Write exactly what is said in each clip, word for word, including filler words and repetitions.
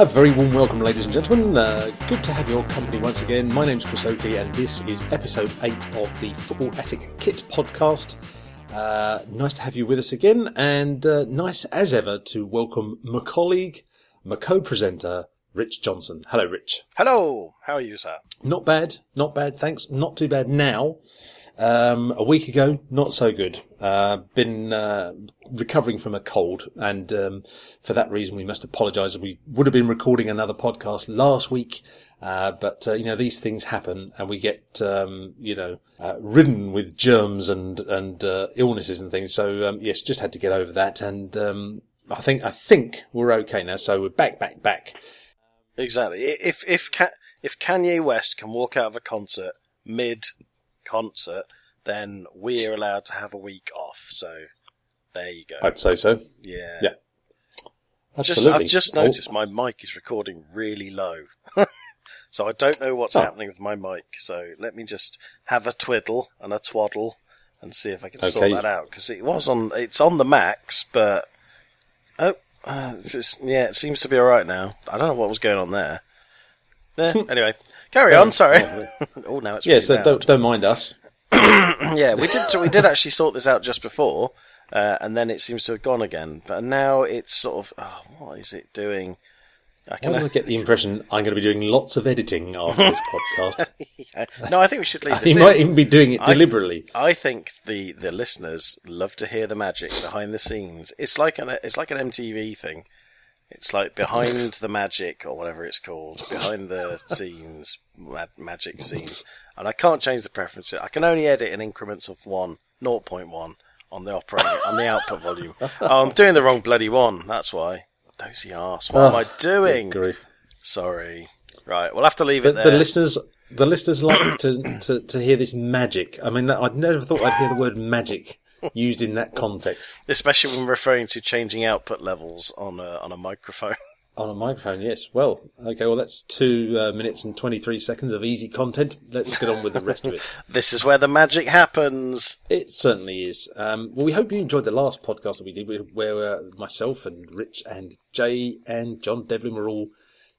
A very warm welcome, ladies and gentlemen. Uh, good to have your company once again. My name's Chris Oakley, and this is episode eight of the Football Attic Kit podcast. Uh, nice to have you with us again, and uh, nice as ever to welcome my colleague, my co-presenter, Rich Johnson. Hello, Rich. Hello. How are you, sir? Not bad. Not bad. Thanks. Not too bad now. Um, a week ago, not so good. Uh, been, uh, recovering from a cold. And, um, for that reason, we must apologize. We would have been recording another podcast last week. Uh, but, uh, you know, these things happen and we get, um, you know, uh, ridden with germs and, and, uh, illnesses and things. So, um, yes, just had to get over that. And, um, I think, I think we're okay now. So we're back, back, back. Exactly. If, if, if Kanye West can walk out of a concert mid concert, then we're allowed to have a week off. So there you go. I'd say so. Yeah. Yeah. Absolutely. Just, I've just noticed oh. my mic is recording really low. So I don't know what's oh. happening with my mic. So let me just have a twiddle and a twaddle and see if I can okay. sort that out. Because it was on, it's on the max, but oh, uh, it's, yeah, it seems to be all right now. I don't know what was going on there. Eh, anyway. Carry on, sorry. oh, now it's yeah. Really so loud. don't don't mind us. yeah, we did we did actually sort this out just before, uh, and then it seems to have gone again. But now it's sort of oh, what is it doing? I can I get the impression I'm going to be doing lots of editing after this podcast. yeah. No, I think we should leave. This he in. might even be doing it deliberately. I, I think the, the listeners love to hear the magic behind the scenes. It's like an it's like an M T V thing. It's like behind the magic, or whatever it's called, behind the scenes, mag- magic scenes. And I can't change the preferences. I can only edit in increments of one, zero point one on the operating, on the output volume. Oh, I'm doing the wrong bloody one. That's why. Dozy arse. What oh, am I doing? Sorry. Right. We'll have to leave the, it there. The listeners, the listeners like to, to, to hear this magic. I mean, I'd never thought I'd hear the word magic used in that context, especially when referring to changing output levels on a, on a microphone. on a microphone, yes. Well, okay. Well, that's two uh, minutes and twenty-three seconds of easy content. Let's get on with the rest of it. This is where the magic happens. It certainly is. Um, well, we hope you enjoyed the last podcast that we did, where uh, myself and Rich and Jay and John Devlin were all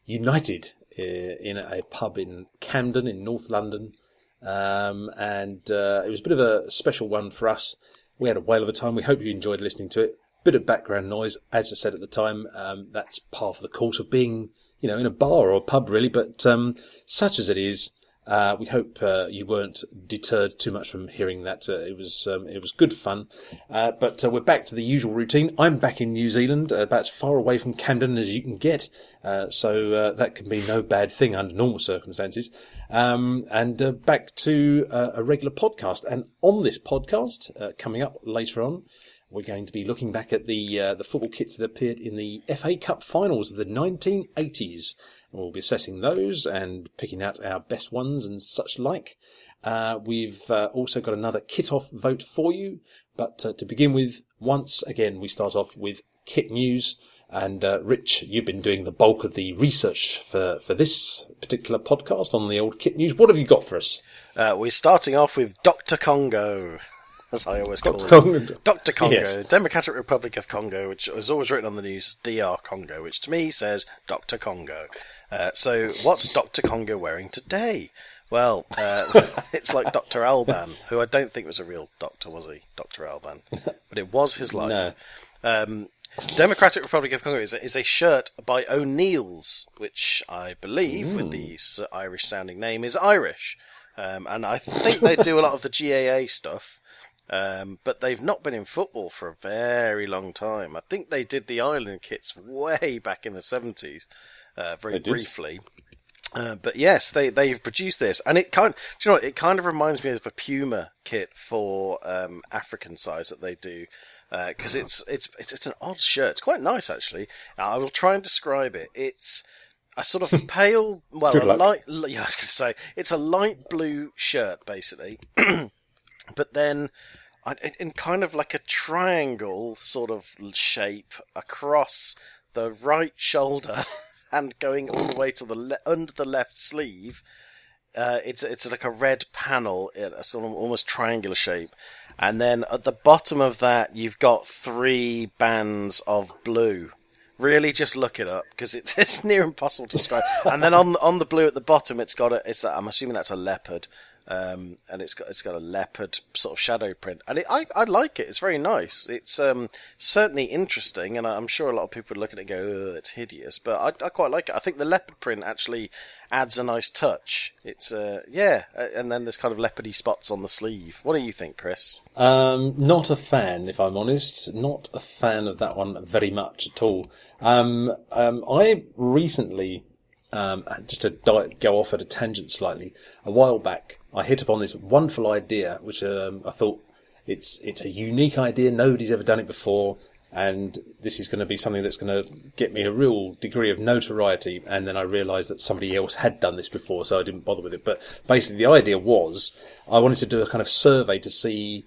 united uh, in a pub in Camden in North London, um, and uh, it was a bit of a special one for us. We had a whale of a time. We hope you enjoyed listening to it. Bit of background noise, as I said at the time. Um, that's part of the course of being, you know, in a bar or a pub, really. But um, such as it is, uh, we hope uh, you weren't deterred too much from hearing that. Uh, it was um, it was good fun. Uh, but uh, we're back to the usual routine. I'm back in New Zealand, uh, about as far away from Camden as you can get. Uh, so uh, that can be no bad thing under normal circumstances. Um, and uh, back to uh, a regular podcast. And on this podcast, uh, coming up later on, we're going to be looking back at the uh, the football kits that appeared in the F A Cup finals of the nineteen eighties. And we'll be assessing those and picking out our best ones and such like. Uh, we've uh, also got another kit-off vote for you. But uh, to begin with, once again, we start off with kit news. And uh, Rich, you've been doing the bulk of the research for, for this particular podcast on the old kit news. What have you got for us? Uh, we're starting off with Doctor Congo, as I always call it. Doctor Congo, yes. The Democratic Republic of Congo, which is always written on the news as D R Congo, which to me says Doctor Congo. Uh, so what's Doctor Congo wearing today? Well, uh, it's like Doctor Alban, who I don't think was a real doctor, was he? Doctor Alban. But it was his life. No. Um, Democratic Republic of Congo is a, is a shirt by O'Neill's, which I believe, mm. with the Irish-sounding name, is Irish. Um, and I think they do a lot of the G A A stuff, um, but they've not been in football for a very long time. I think they did the Ireland kits way back in the seventies, uh, very briefly. Uh, but yes, they, they've produced this, and it kind, do you know what, it kind of reminds me of a Puma kit for um, African size that they do. Because uh, it's, it's it's it's an odd shirt. It's quite nice, actually. I will try and describe it. It's a sort of pale, well, a light. Yeah, I was going to say it's a light blue shirt, basically, but then in kind of like a triangle sort of shape across the right shoulder and going all the way to the le- under the left sleeve. Uh, it's it's like a red panel, in a sort of almost triangular shape. And then at the bottom of that, you've got three bands of blue, Really, just look it up because it's it's near impossible to describe. And then on on the blue at the bottom, it's got a. It's a, I'm assuming that's a leopard, um, and it's got it's got a leopard sort of shadow print. And it, I I like it. It's very nice. It's um certainly interesting, and I'm sure a lot of people would look at it and go, "Ugh, it's hideous." But I I quite like it. I think the leopard print actually adds a nice touch. It's uh yeah, and then there's kind of leopardy spots on the sleeve. What do you think, Chris? Um, not a fan, if I'm honest. Not a fan of that one very much at all. Um, um, I recently, um, just to di- go off at a tangent slightly, a while back, I hit upon this wonderful idea, which um, I thought it's it's a unique idea. Nobody's ever done it before, and this is going to be something that's going to get me a real degree of notoriety. And then I realised that somebody else had done this before, so I didn't bother with it. But basically, the idea was I wanted to do a kind of survey to see,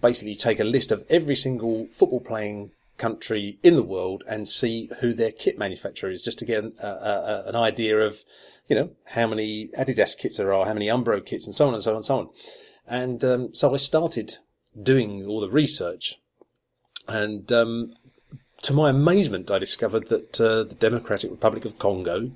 basically, take a list of every single football-playing country in the world and see who their kit manufacturer is, just to get an, uh, uh, an idea of, you know, how many Adidas kits there are, how many Umbro kits, and so on and so on and so on. And um, so I started doing all the research, and um, to my amazement, I discovered that uh, the Democratic Republic of Congo,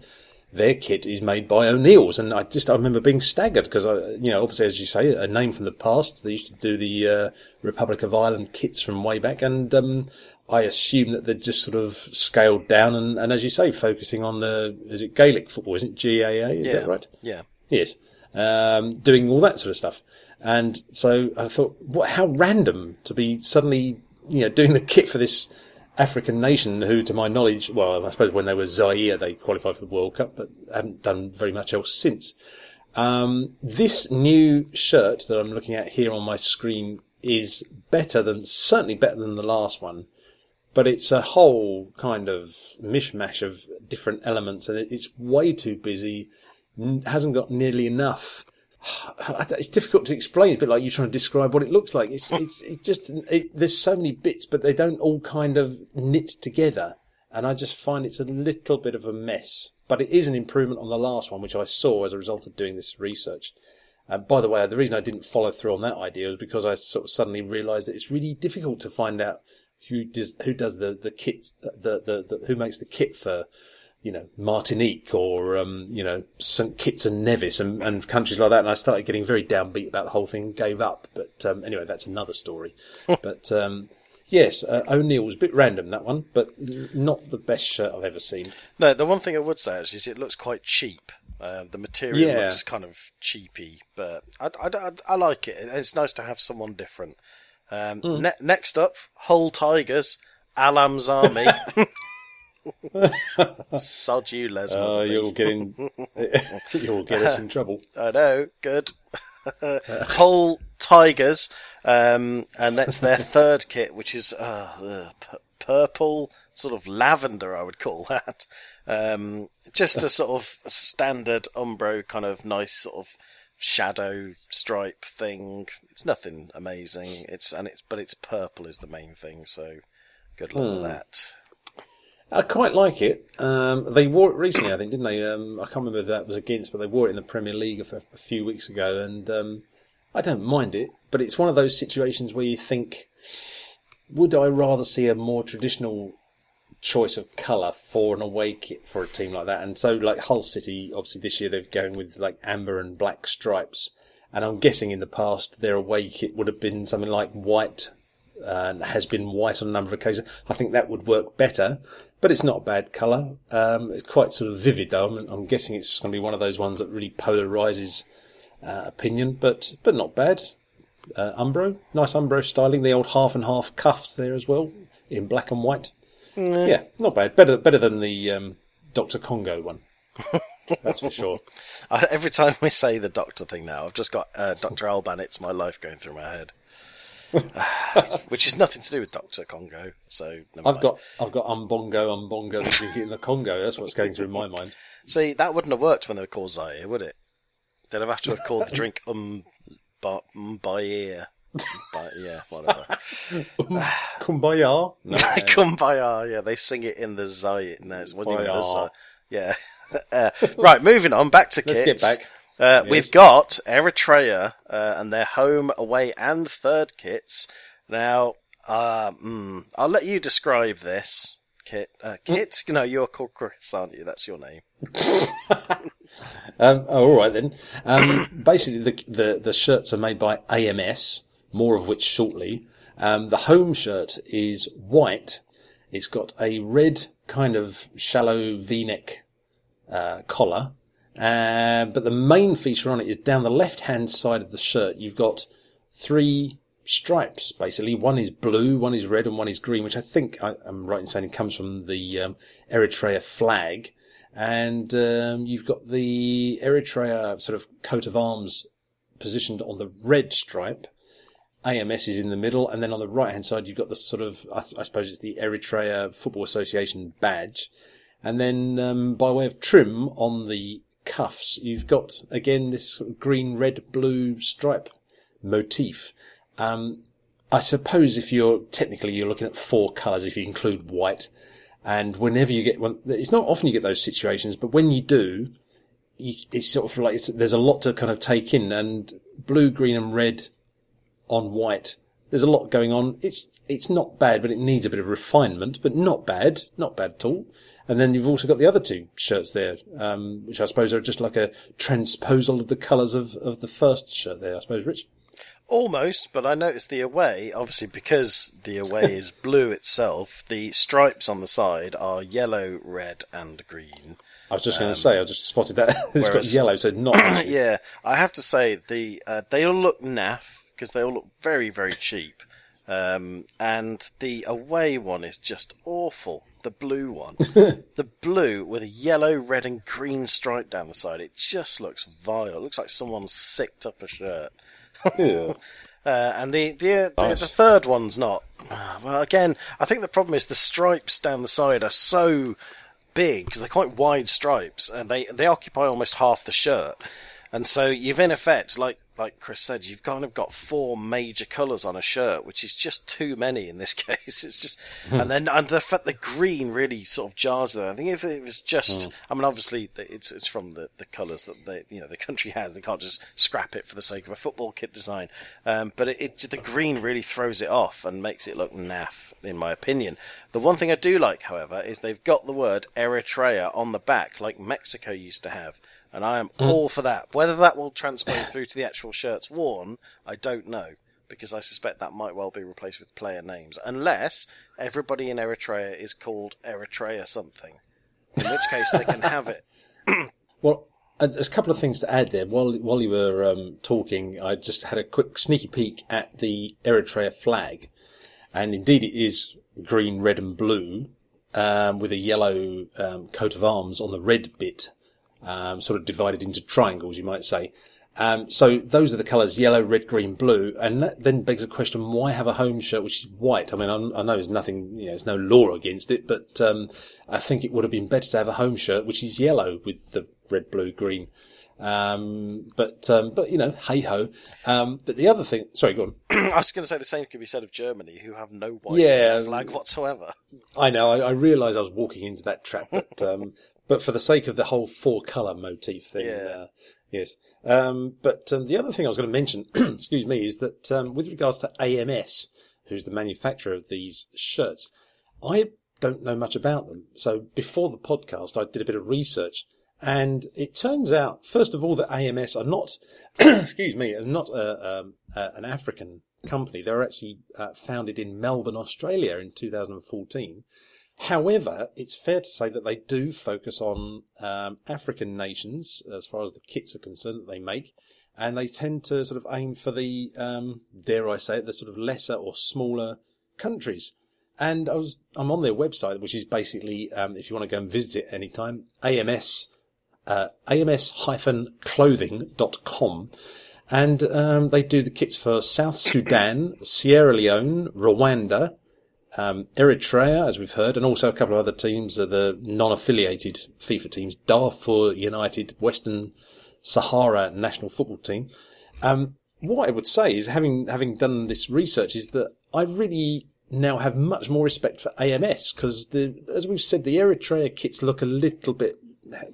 their kit is made by O'Neill's, and I just I remember being staggered because I, you know, obviously as you say, a name from the past. They used to do the uh, Republic of Ireland kits from way back, and um, I assume that they're just sort of scaled down and, and, as you say, focusing on the, is it Gaelic football, isn't it? G A A, is yeah. that right? Yeah. Yes. Um, doing all that sort of stuff. And so I thought, what, how random to be suddenly, you know, doing the kit for this African nation who, to my knowledge, well, I suppose when they were Zaire, they qualified for the World Cup, but haven't done very much else since. Um, this new shirt that I'm looking at here on my screen is better than, certainly better than the last one. But it's a whole kind of mishmash of different elements, and it's way too busy, hasn't got nearly enough. It's difficult to explain. It's a bit like you trying to describe what it looks like. It's it's it just it, there's so many bits, but they don't all kind of knit together, and I just find it's a little bit of a mess. But it is an improvement on the last one, which I saw as a result of doing this research. And by the way, the reason I didn't follow through on that idea was because I sort of suddenly realised that it's really difficult to find out Who does who does the the kit the, the the who makes the kit for, you know, Martinique or um you know Saint Kitts and Nevis and, and countries like that, and I started getting very downbeat about the whole thing, gave up. But um, anyway, that's another story. but um, yes, uh, O'Neill was a bit random, that one, but not the best shirt I've ever seen. No, the one thing I would say is, is it looks quite cheap. Uh, the material yeah. looks kind of cheapy, but I, I, I, I like it. It's nice to have someone different. Um, mm. ne- next up, Hull Tigers, Alam's Army. Sod you, Les. Oh, you're getting, you'll get us in trouble. I know. Good. Hull Tigers, um, and that's their third kit, which is uh, uh, purple, sort of lavender. I would call that. Um, just a sort of standard Umbro kind of nice sort of shadow stripe thing. It's nothing amazing. It's and it's but it's purple is the main thing. So good luck hmm. with that. I quite like it. Um, they wore it recently, I think, didn't they? Um, I can't remember if that was against, but they wore it in the Premier League a, a few weeks ago, and um, I don't mind it. But it's one of those situations where you think, would I rather see a more traditional choice of colour for an away kit for a team like that? And so, like Hull City, obviously this year they're going with like amber and black stripes, and I'm guessing in the past their away kit would have been something like white, and uh, has been white on a number of occasions. I think that would work better, but it's not a bad colour. Um, it's quite sort of vivid though. I'm, I'm guessing it's going to be one of those ones that really polarises uh, opinion, but but not bad. Uh, Umbro, nice Umbro styling. The old half and half cuffs there as well in black and white. Mm. Yeah, not bad. Better, better than the um, Doctor Congo one. That's for sure. I, every time we say the doctor thing now, I've just got uh, Doctor Alban, It's My Life going through my head, which is nothing to do with Doctor Congo. So never I've mind. got, I've got Umbongo, Umbongo, the drink it in the Congo. That's what's going through my mind. See, that wouldn't have worked when they were called Zaire, would it? They'd have had to have called the drink um, by um, ear. But yeah, whatever. um, Kumbaya? No, Kumbaya, yeah, they sing it in the Zaire. No, it's what do you mean, the Zaire? Yeah. uh, right, moving on, back to Let's kits. Let's get back. Uh, yes. We've got Eritrea uh, and their home, away, and third kits. Now, uh, mm, I'll let you describe this, Kit. Uh, Kit? No, you're called Chris, aren't you? That's your name. um, oh, all right, then. Um, basically, the, the the shirts are made by A M S, more of which shortly. Um, the home shirt is white. It's got a red kind of shallow V-neck uh, collar. Uh, but the main feature on it is down the left-hand side of the shirt, you've got three stripes, basically. One is blue, one is red, and one is green, which I think I, I'm right in saying it comes from the um, Eritrea flag. And um, you've got the Eritrea sort of coat of arms positioned on the red stripe. A M S is in the middle, and then on the right-hand side, you've got the sort of, I, I suppose it's the Eritrea Football Association badge. And then um, by way of trim on the cuffs, you've got again this sort of green, red, blue stripe motif. Um, I suppose if you're technically you're looking at four colours if you include white, and whenever you get one, it's not often you get those situations, but when you do, you, it's sort of like it's, there's a lot to kind of take in, and blue, green, and red on white. There's a lot going on. It's it's not bad, but it needs a bit of refinement, but not bad, not bad at all. And then you've also got the other two shirts there, um, which I suppose are just like a transposal of the colours of, of the first shirt there, I suppose, Rich? Almost, but I noticed the away, obviously because the away is blue itself, the stripes on the side are yellow, red and green. I was just um, going to say, I just spotted that. It's whereas, got yellow, so not... Yeah, I have to say, the uh, they all look naff, because they all look very, very cheap. Um, and the away one is just awful. The blue one. The blue with a yellow, red and green stripe down the side. It just looks vile. It looks like someone sicked up a shirt. Yeah. uh, and the the, nice. the the third one's not. Well, again, I think the problem is the stripes down the side are so big, because they're quite wide stripes, and they, they occupy almost half the shirt. And so you've in effect, like like Chris said, you've kind of got four major colours on a shirt, which is just too many in this case. It's just, and then and the fact the green really sort of jars there. I think if it was just, mm. I mean, obviously it's it's from the, the colours that they you know the country has. They can't just scrap it for the sake of a football kit design. Um, but it, it the green really throws it off and makes it look naff, in my opinion. The one thing I do like, however, is they've got the word Eritrea on the back, like Mexico used to have. And I am mm. all for that. Whether that will transpose through to the actual shirts worn, I don't know, because I suspect that might well be replaced with player names, unless everybody in Eritrea is called Eritrea something, in which case they can have it. Well, there's a couple of things to add there. While while you were um, talking, I just had a quick sneaky peek at the Eritrea flag, and indeed it is green, red, and blue, um, with a yellow um, coat of arms on the red bit. Um, sort of divided into triangles, you might say. Um, so those are the colours, yellow, red, green, blue. And that then begs the question, why have a home shirt which is white? I mean, I, I know there's nothing, you know, there's no law against it, but um, I think it would have been better to have a home shirt which is yellow with the red, blue, green. Um, but, um, but you know, hey-ho. Um, but the other thing... Sorry, go on. I was going to say the same could be said of Germany, who have no white yeah, flag whatsoever. I know. I, I realised I was walking into that trap, but... Um, But for the sake of the whole four-colour motif thing, yeah. uh, yes. Um, but um, the other thing I was going to mention, excuse me, is that um, with regards to A M S, who's the manufacturer of these shirts, I don't know much about them. So before the podcast, I did a bit of research, and it turns out, first of all, that A M S are not, excuse me, are not a, um, a, an African company. They were actually uh, founded in Melbourne, Australia, in two thousand fourteen. However, it's fair to say that they do focus on um, African nations as far as the kits are concerned that they make, and they tend to sort of aim for the, um, dare I say it, the sort of lesser or smaller countries. And I was, I'm on their website, which is basically, um, if you want to go and visit it anytime, A M S, uh, A M S dash clothing dot com. And um, they do the kits for South Sudan, Sierra Leone, Rwanda, Um, Eritrea, as we've heard, and also a couple of other teams are the non-affiliated FIFA teams, Darfur United, Western Sahara National Football Team. Um, what I would say is, having having done this research, is that I really now have much more respect for A M S, because, as we've said, the Eritrea kits look a little bit,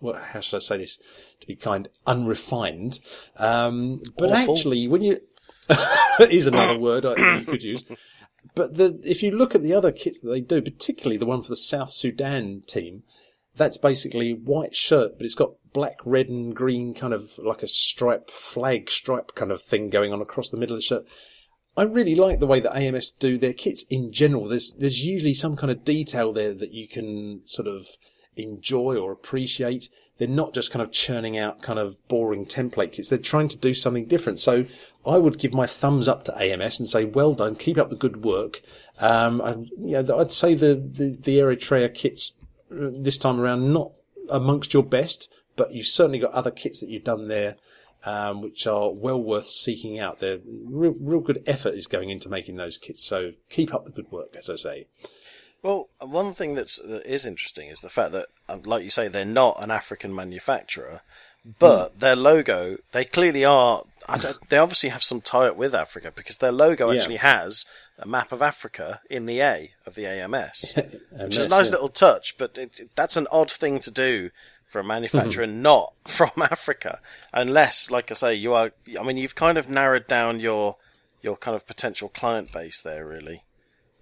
well, how should I say this, to be kind, unrefined. Um, but Awful. Actually, when you... is another word I, you could use. But the, if you look at the other kits that they do, particularly the one for the South Sudan team, that's basically white shirt, but it's got black, red and green kind of like a stripe, flag stripe kind of thing going on across the middle of the shirt. I really like the way that A M S do their kits in general. There's there's usually some kind of detail there that you can sort of enjoy or appreciate. They're not just kind of churning out kind of boring template kits. They're trying to do something different. So I would give my thumbs up to A M S and say, well done, keep up the good work. Um, I, you know, I'd say the, the, the Eritrea kits this time around, not amongst your best, but you've certainly got other kits that you've done there, um, which are well worth seeking out. They're real, real good effort is going into making those kits. So keep up the good work, as I say. Well, one thing that's, that is interesting is the fact that, like you say, they're not an African manufacturer, but mm. their logo, they clearly are, I don't, they obviously have some tie-up with Africa, because their logo yeah. actually has a map of Africa in the A of the A M S, which is a nice yeah. little touch, but it, it, that's an odd thing to do for a manufacturer mm-hmm. not from Africa, unless, like I say, you are, I mean, you've kind of narrowed down your your kind of potential client base there, really.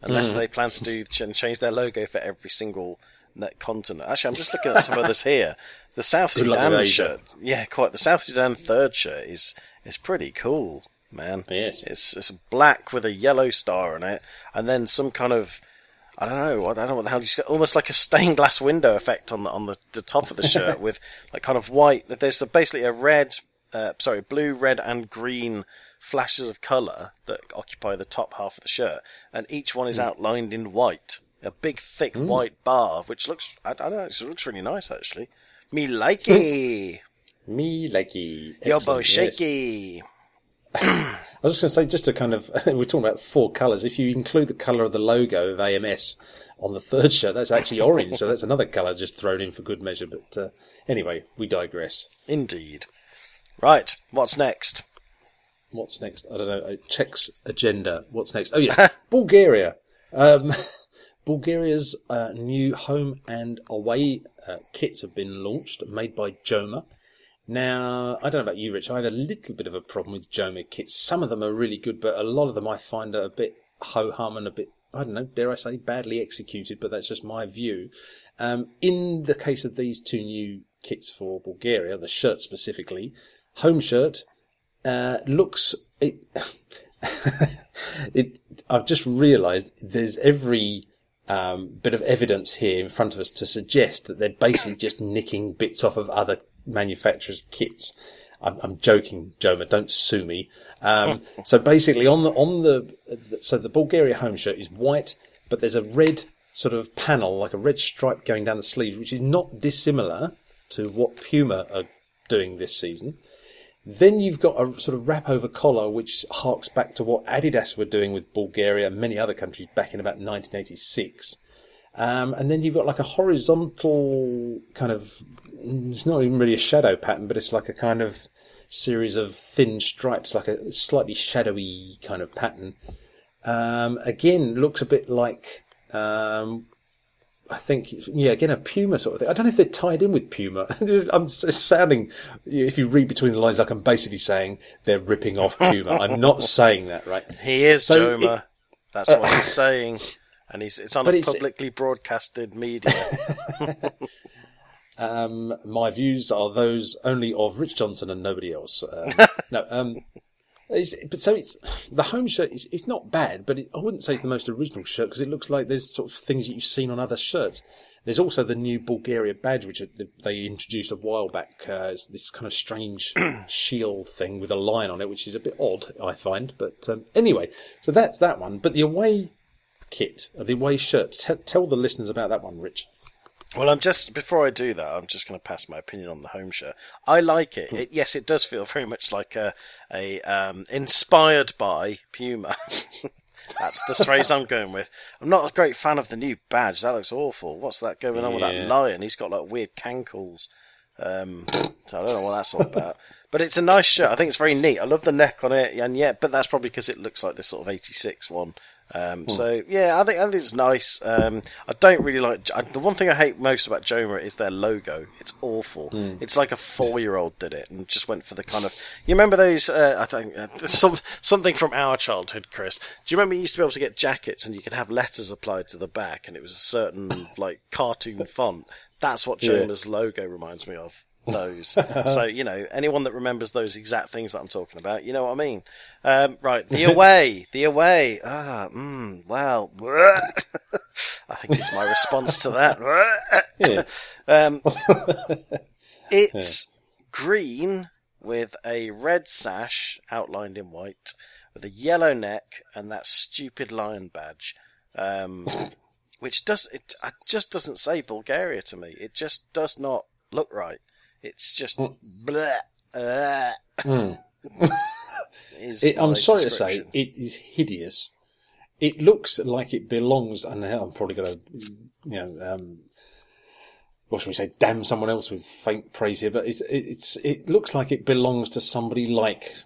Unless mm. they plan to do and change their logo for every single net continent. Actually, I'm just looking at some others here. The South Sudan shirt, yeah, quite. The South Sudan third shirt is is pretty cool, man. Yes, it's it's black with a yellow star on it, and then some kind of I don't know, I don't know what the hell you got. Almost like a stained glass window effect on the on the, the top of the shirt with like kind of white. There's basically a red, uh, sorry, blue, red, and green flashes of colour that occupy the top half of the shirt, and each one is mm. outlined in white, a big thick mm. white bar, which looks I, I don't know it looks really nice actually. Me likey, me likey, yobo shaky. Yes. I was just going to say, just to kind of we're talking about four colours. If you include the colour of the logo of A M S on the third shirt, that's actually orange, so that's another colour just thrown in for good measure. But uh, anyway, we digress. Indeed. Right, what's next? What's next? I don't know. Czech's agenda. What's next? Oh, yes. Bulgaria. Um, Bulgaria's uh, new home and away uh, kits have been launched, made by Joma. Now, I don't know about you, Rich. I had a little bit of a problem with Joma kits. Some of them are really good, but a lot of them I find are a bit ho-hum and a bit, I don't know, dare I say, badly executed, but that's just my view. Um, in the case of these two new kits for Bulgaria, the shirt specifically, home shirt... Uh, looks, it, it, I've just realized there's every, um, bit of evidence here in front of us to suggest that they're basically just nicking bits off of other manufacturers' kits. I'm, I'm joking, Joma, don't sue me. Um, so basically on the, on the, so the Bulgaria home shirt is white, but there's a red sort of panel, like a red stripe going down the sleeve, which is not dissimilar to what Puma are doing this season. Then you've got a sort of wrap over collar, which harks back to what Adidas were doing with Bulgaria and many other countries back in about nineteen eighty-six. Um, and then you've got like a horizontal kind of, it's not even really a shadow pattern, but it's like a kind of series of thin stripes, like a slightly shadowy kind of pattern. Um, again, looks a bit like, um, I think, yeah, again, a Puma sort of thing. I don't know if they're tied in with Puma. I'm sounding, if you read between the lines, like I'm basically saying they're ripping off Puma. I'm not saying that, right? He is, so Joma. It, That's uh, what he's saying. And he's it's on a it's, publicly broadcasted media. um, my views are those only of Rich Johnson and nobody else. Um, no, um... It's, but so it's the home shirt is it's not bad, but it, I wouldn't say it's the most original shirt because it looks like there's sort of things that you've seen on other shirts. There's also the new Bulgaria badge, which they introduced a while back. Uh, it's this kind of strange shield thing with a line on it, which is a bit odd, I find. But um, anyway, so that's that one. But the away kit, the away shirt, t- tell the listeners about that one, Rich. Well, I'm just before I do that, I'm just going to pass my opinion on the home shirt. I like it. it yes, it does feel very much like a, a um, inspired by Puma. That's the phrase I'm going with. I'm not a great fan of the new badge. That looks awful. What's that going on yeah. with that lion? He's got like weird cankles. Um, so I don't know what that's all about. But it's a nice shirt. I think it's very neat. I love the neck on it, and yeah, but that's probably because it looks like this sort of eighty-six one Um, hmm. So yeah, I think I think it's nice. Um, I don't really like I, the one thing I hate most about Joma is their logo. It's awful. Hmm. It's like a four-year-old did it and just went for the kind of. You remember those? Uh, I think uh, some something from our childhood, Chris. Do you remember you used to be able to get jackets and you could have letters applied to the back, and it was a certain like cartoon font. That's what Joma's yeah. logo reminds me of. Those. So, you know, anyone that remembers those exact things that I'm talking about, you know what I mean. Um, right, the away, the away. Ah, mm, well, I think it's my response to that. Yeah. um, it's yeah. green with a red sash outlined in white, with a yellow neck and that stupid lion badge. Um, which does, it, it just doesn't say Bulgaria to me. It just does not look right. It's just mm. bleh. Uh, mm. it, I'm sorry to say, it is hideous. It looks like it belongs, and I'm probably going to, you know, um, what should we say, damn someone else with faint praise here, but it's it, it's it looks like it belongs to somebody like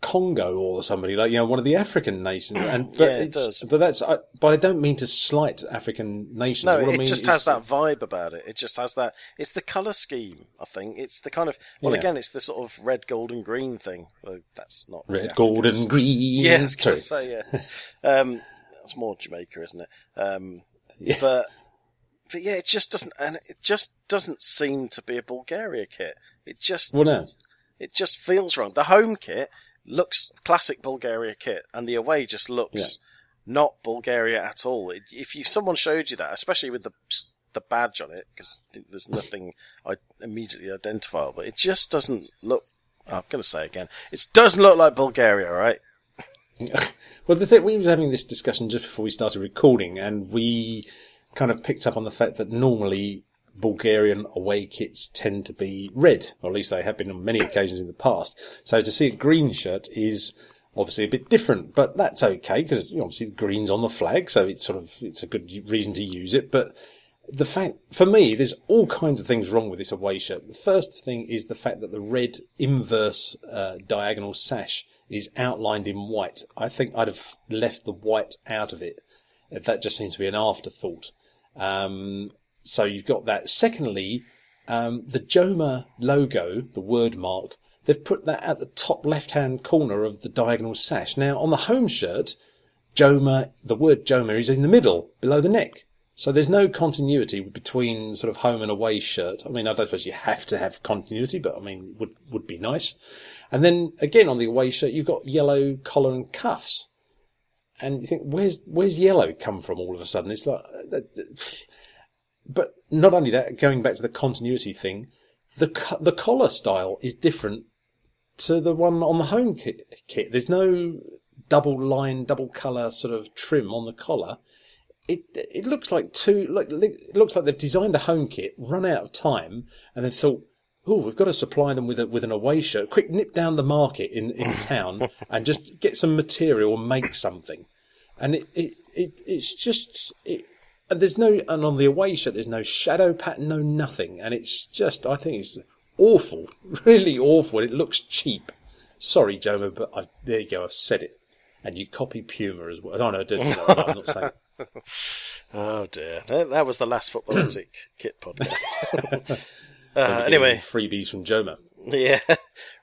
Congo or somebody like, you know, one of the African nations. And but yeah, it it's does. but that's I, but I don't mean to slight African nations. No, what it I mean just has that vibe about it. It just has that. It's the colour scheme. I think it's the kind of well yeah. again, it's the sort of red, gold, and green thing. Well, that's not red, really gold, and green. Yeah, I was going to say yeah. um, that's more Jamaica, isn't it? Um, yeah. But but yeah, it just doesn't, and it just doesn't seem to be a Bulgaria kit. It just well no. It just feels wrong. The home kit looks classic Bulgaria kit, and the away just looks yeah. not Bulgaria at all. If you someone showed you that, especially with the the badge on it, because there's nothing I immediately identifiable. It just doesn't look. Oh, I'm going to say again, it doesn't look like Bulgaria, right? Well, the thing we were having this discussion just before we started recording, and we kind of picked up on the fact that normally Bulgarian away kits tend to be red, or at least they have been on many occasions in the past. So to see a green shirt is obviously a bit different, but that's okay because obviously the green's on the flag, so it's sort of it's a good reason to use it. But the fact, for me, there's all kinds of things wrong with this away shirt. The first thing is the fact that the red inverse uh, diagonal sash is outlined in white. I think I'd have left the white out of it. That just seems to be an afterthought. Um, So you've got that. Secondly, um, the Joma logo, the word mark, they've put that at the top left-hand corner of the diagonal sash. Now, on the home shirt, Joma, the word Joma is in the middle, below the neck. So there's no continuity between sort of home and away shirt. I mean, I don't suppose you have to have continuity, but I mean, would would be nice. And then, again, on the away shirt, you've got yellow collar and cuffs. And you think, where's where's yellow come from all of a sudden? It's like... But not only that, going back to the continuity thing, the co- the collar style is different to the one on the home kit. kit. There's no double line, double colour sort of trim on the collar. It it looks like two. Like, it looks like they've designed a home kit, run out of time, and then thought, "Oh, we've got to supply them with a, with an away shirt. Quick, nip down the market in, in town and just get some material and make something." And it it, it it's just. It, And there's no, and on the away shirt, there's no shadow pattern, no nothing. And it's just, I think it's awful, really awful. It looks cheap. Sorry, Joma, but I, there you go, I've said it. And you copy Puma as well. No, no, I don't know. I'm not saying. Oh, dear. That was the last Football Music Kit podcast. uh, anyway. Freebies from Joma. Yeah.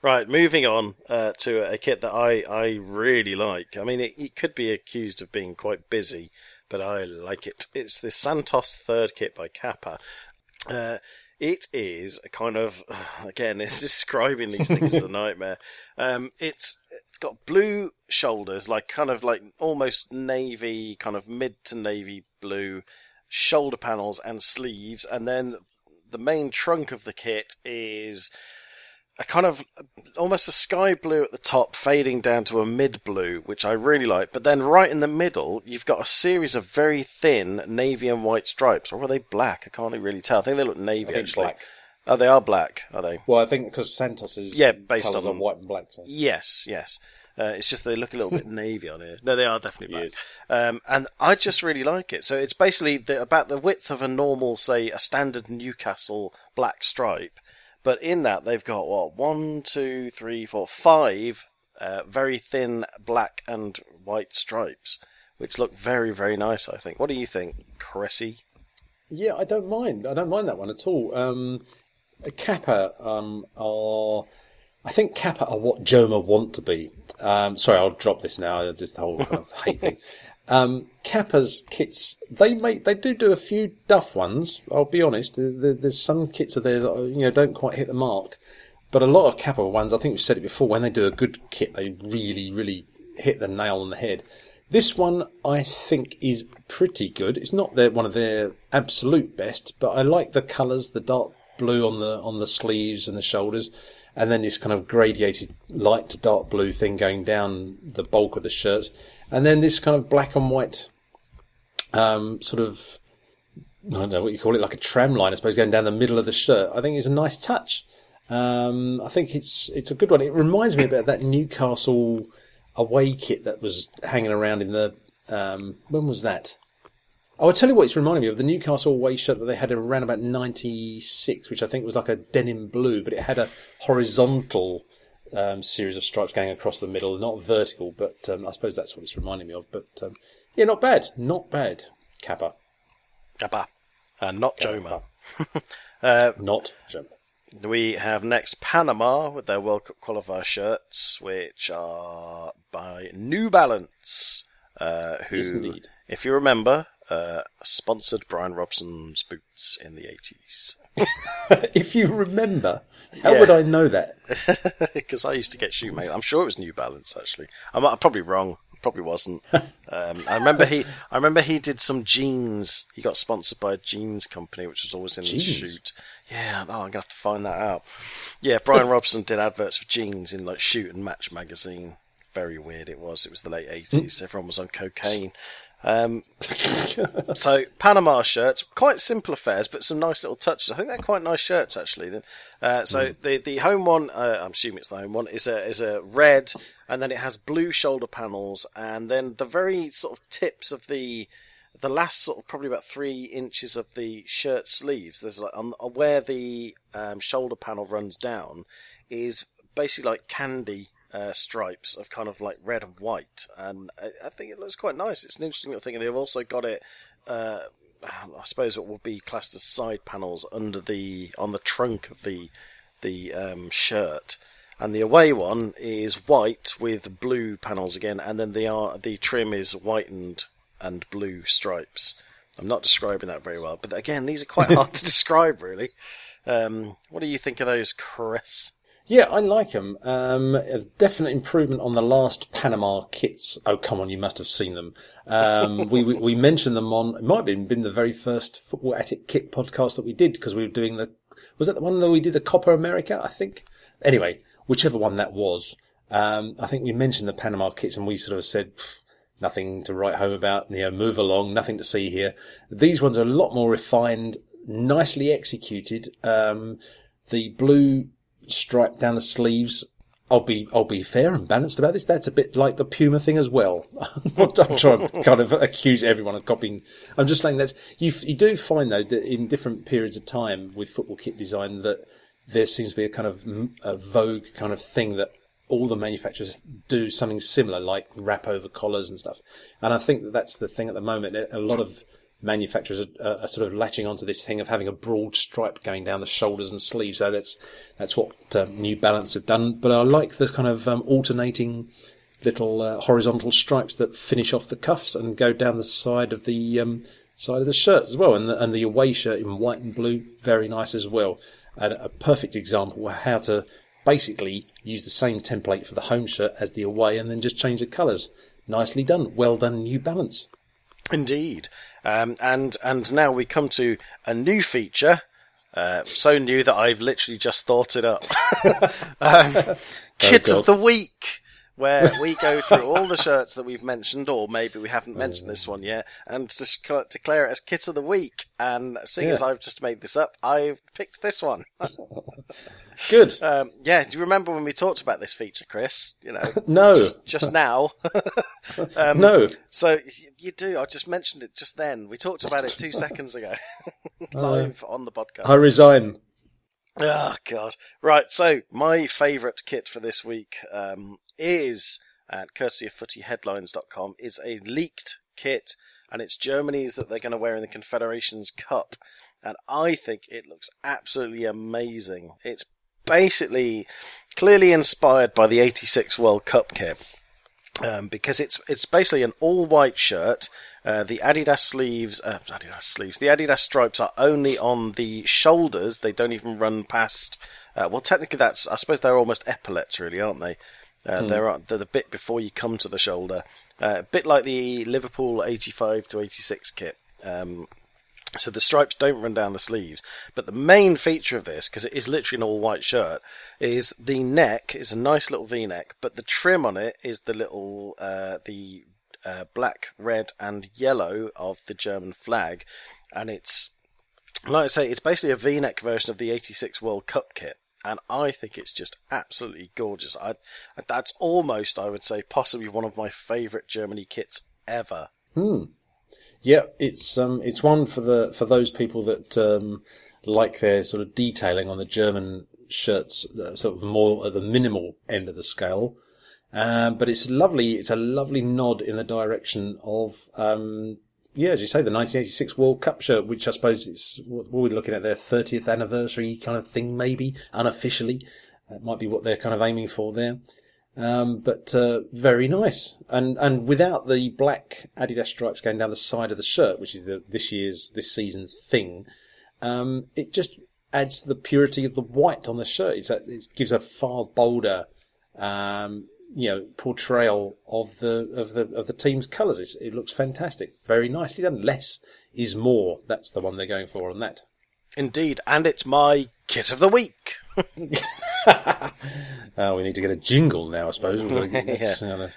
Right, moving on uh, to a kit that I, I really like. I mean, it, it could be accused of being quite busy, but I like it. It's the Santos third kit by Kappa. Uh, it is a kind of, again, it's describing these things as a nightmare. Um, it's, it's got blue shoulders, like kind of like almost navy, kind of mid to navy blue shoulder panels and sleeves. And then the main trunk of the kit is a kind of almost a sky blue at the top, fading down to a mid blue, which I really like. But then right in the middle, you've got a series of very thin navy and white stripes. Or were they black? I can't really tell. I think they look navy, actually. Black. Oh, they are black, are they? Well, I think because Santos is yeah, based on white and black. So. Yes, yes. Uh, it's just they look a little bit navy on here. No, they are definitely black. Yes. Um, and I just really like it. So it's basically the, about the width of a normal, say, a standard Newcastle black stripe. But in that, they've got, what, one, two, three, four, five uh, very thin black and white stripes, which look very, very nice, I think. What do you think, Cressy? Yeah, I don't mind. I don't mind that one at all. Um, Kappa um, are... I think Kappa are what Joma want to be. Um, sorry, I'll drop this now. Just the whole kind of hate thing. Um, Kappa's kits, they make, they do do a few duff ones. I'll be honest. There's, there's some kits of theirs that are, you know, don't quite hit the mark. But a lot of Kappa ones, I think we've said it before, when they do a good kit, they really, really hit the nail on the head. This one, I think, is pretty good. It's not their, one of their absolute best, but I like the colours, the dark blue on the on the sleeves and the shoulders. And then this kind of gradiated light to dark blue thing going down the bulk of the shirts. And then this kind of black and white, um, sort of, I don't know what you call it, like a tram line, I suppose, going down the middle of the shirt. I think it's a nice touch. Um, I think it's, it's a good one. It reminds me a bit of that Newcastle away kit that was hanging around in the, um, when was that? Oh, I'll tell you what it's reminding me of, the Newcastle away shirt that they had around about ninety-six, which I think was like a denim blue, but it had a horizontal um, series of stripes going across the middle, not vertical, but um, I suppose that's what it's reminding me of. But um, yeah, not bad, not bad, Kappa. Kappa, and uh, not Joma. uh, not Joma. We have next Panama with their World Cup qualifier shirts, which are by New Balance, uh, who, yes, indeed. If you remember... Uh, sponsored Brian Robson's boots in the eighties. If you remember, how yeah. would I know that? Because I used to get shoemakers. I'm sure it was New Balance, actually. I'm, I'm probably wrong. Probably wasn't. Um, I remember he. I remember he did some jeans. He got sponsored by a jeans company, which was always in jeans. The shoot. Yeah, oh, I'm gonna have to find that out. Yeah, Brian Robson did adverts for jeans in like Shoot and Match magazine. Very weird. It was. It was the late eighties. Everyone was on cocaine. Um, so Panama shirts, quite simple affairs, but some nice little touches. I think they're quite nice shirts actually. Uh, so mm. the the home one, uh, I'm assuming it's the home one, is a is a red, and then it has blue shoulder panels, and then the very sort of tips of the the last sort of probably about three inches of the shirt sleeves. There's like on where the um, shoulder panel runs down is basically like candy. Uh, stripes of kind of like red and white, and I, I think it looks quite nice. It's an interesting little thing, and they've also got it uh, I suppose it will be classed as side panels under the on the trunk of the the um, shirt, and the away one is white with blue panels again, and then they are, the trim is whitened and blue stripes. I'm not describing that very well, but again, these are quite hard to describe really. Um, what do you think of those, Chris? Yeah, I like them. Um, a definite improvement on the last Panama kits. Oh, come on, you must have seen them. Um, we, we, we mentioned them on, it might have been, been the very first Football Attic Kit podcast that we did, because we were doing the, was that the one that we did the Copa America, I think? Anyway, whichever one that was, um, I think we mentioned the Panama kits and we sort of said, nothing to write home about, you know, move along, nothing to see here. These ones are a lot more refined, nicely executed. Um, the blue stripe down the sleeves. I'll be I'll be fair and balanced about this. That's a bit like the Puma thing as well. I'm not I'm trying to kind of accuse everyone of copying. I'm just saying that you you do find though that in different periods of time with football kit design that there seems to be a kind of a vogue kind of thing that all the manufacturers do something similar, like wrap over collars and stuff. And I think that that's the thing at the moment. A lot of manufacturers are, are sort of latching onto this thing of having a broad stripe going down the shoulders and sleeves. So that's that's what um, New Balance have done. But I like the kind of um, alternating little uh, horizontal stripes that finish off the cuffs and go down the side of the um, side of the shirt as well. And the, and the away shirt in white and blue, very nice as well. And a perfect example of how to basically use the same template for the home shirt as the away, and then just change the colours. Nicely done. Well done, New Balance. Indeed. Um, and and now we come to a new feature, uh, so new that I've literally just thought it up. um, oh Kit God. Of the Week, where we go through all the shirts that we've mentioned, or maybe we haven't mentioned oh. this one yet, and just declare it as Kit of the Week. And seeing yeah. as I've just made this up, I've picked this one. Good. Um, yeah, do you remember when we talked about this feature, Chris? You know, no. Just, just now. um, no. So you, you do. I just mentioned it just then. We talked about it two seconds ago, live uh, on the podcast. I resign. Oh, God. Right, so my favourite kit for this week um, is and courtesy of footy headlines dot com, is a leaked kit, and it's Germany's that they're going to wear in the Confederations Cup, and I think it looks absolutely amazing. It's basically clearly inspired by the eighty-six World Cup kit, um, because it's it's basically an all-white shirt. Uh, the Adidas sleeves, uh, Adidas sleeves, the Adidas stripes are only on the shoulders. They don't even run past. Uh, well, technically, that's I suppose they're almost epaulets, really, aren't they? Uh, hmm. They're they're the bit before you come to the shoulder, uh, a bit like the Liverpool eighty-five to eighty-six kit. Um, So the stripes don't run down the sleeves. But the main feature of this, because it is literally an all-white shirt, is the neck is a nice little V-neck, but the trim on it is the little, uh, the uh, black, red, and yellow of the German flag. And it's, like I say, it's basically a V-neck version of the eighty-six World Cup kit. And I think it's just absolutely gorgeous. I, that's almost, I would say, possibly one of my favourite Germany kits ever. Hmm. Yeah, it's um, it's one for the for those people that um, like their sort of detailing on the German shirts, uh, sort of more at the minimal end of the scale. Um, but it's lovely. It's a lovely nod in the direction of um, yeah, as you say, the nineteen eighty-six World Cup shirt, which I suppose it's what we're looking at, their thirtieth anniversary kind of thing, maybe unofficially. That might be what they're kind of aiming for there. Um, but, uh, very nice. And, and without the black Adidas stripes going down the side of the shirt, which is the, this year's, this season's thing, um, it just adds to the purity of the white on the shirt. It's a, it gives a far bolder, um, you know, portrayal of the, of the, of the team's colours. It's, it looks fantastic. Very nicely done. Less is more. That's the one they're going for on that. Indeed. And it's my kit of the week. Oh, we need to get a jingle now, I suppose. Yeah. Uh,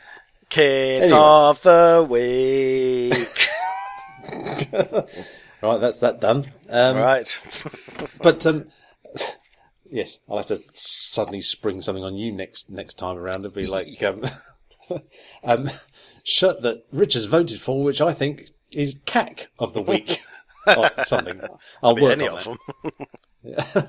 Kids anyway. Of the week. Right, that's that done. Um, right. But, um, yes, I'll have to suddenly spring something on you next next time around. It'll be like um, um shirt that Rich has voted for, which I think is C A C of the week. Or something. I'll work any on of that. Yeah.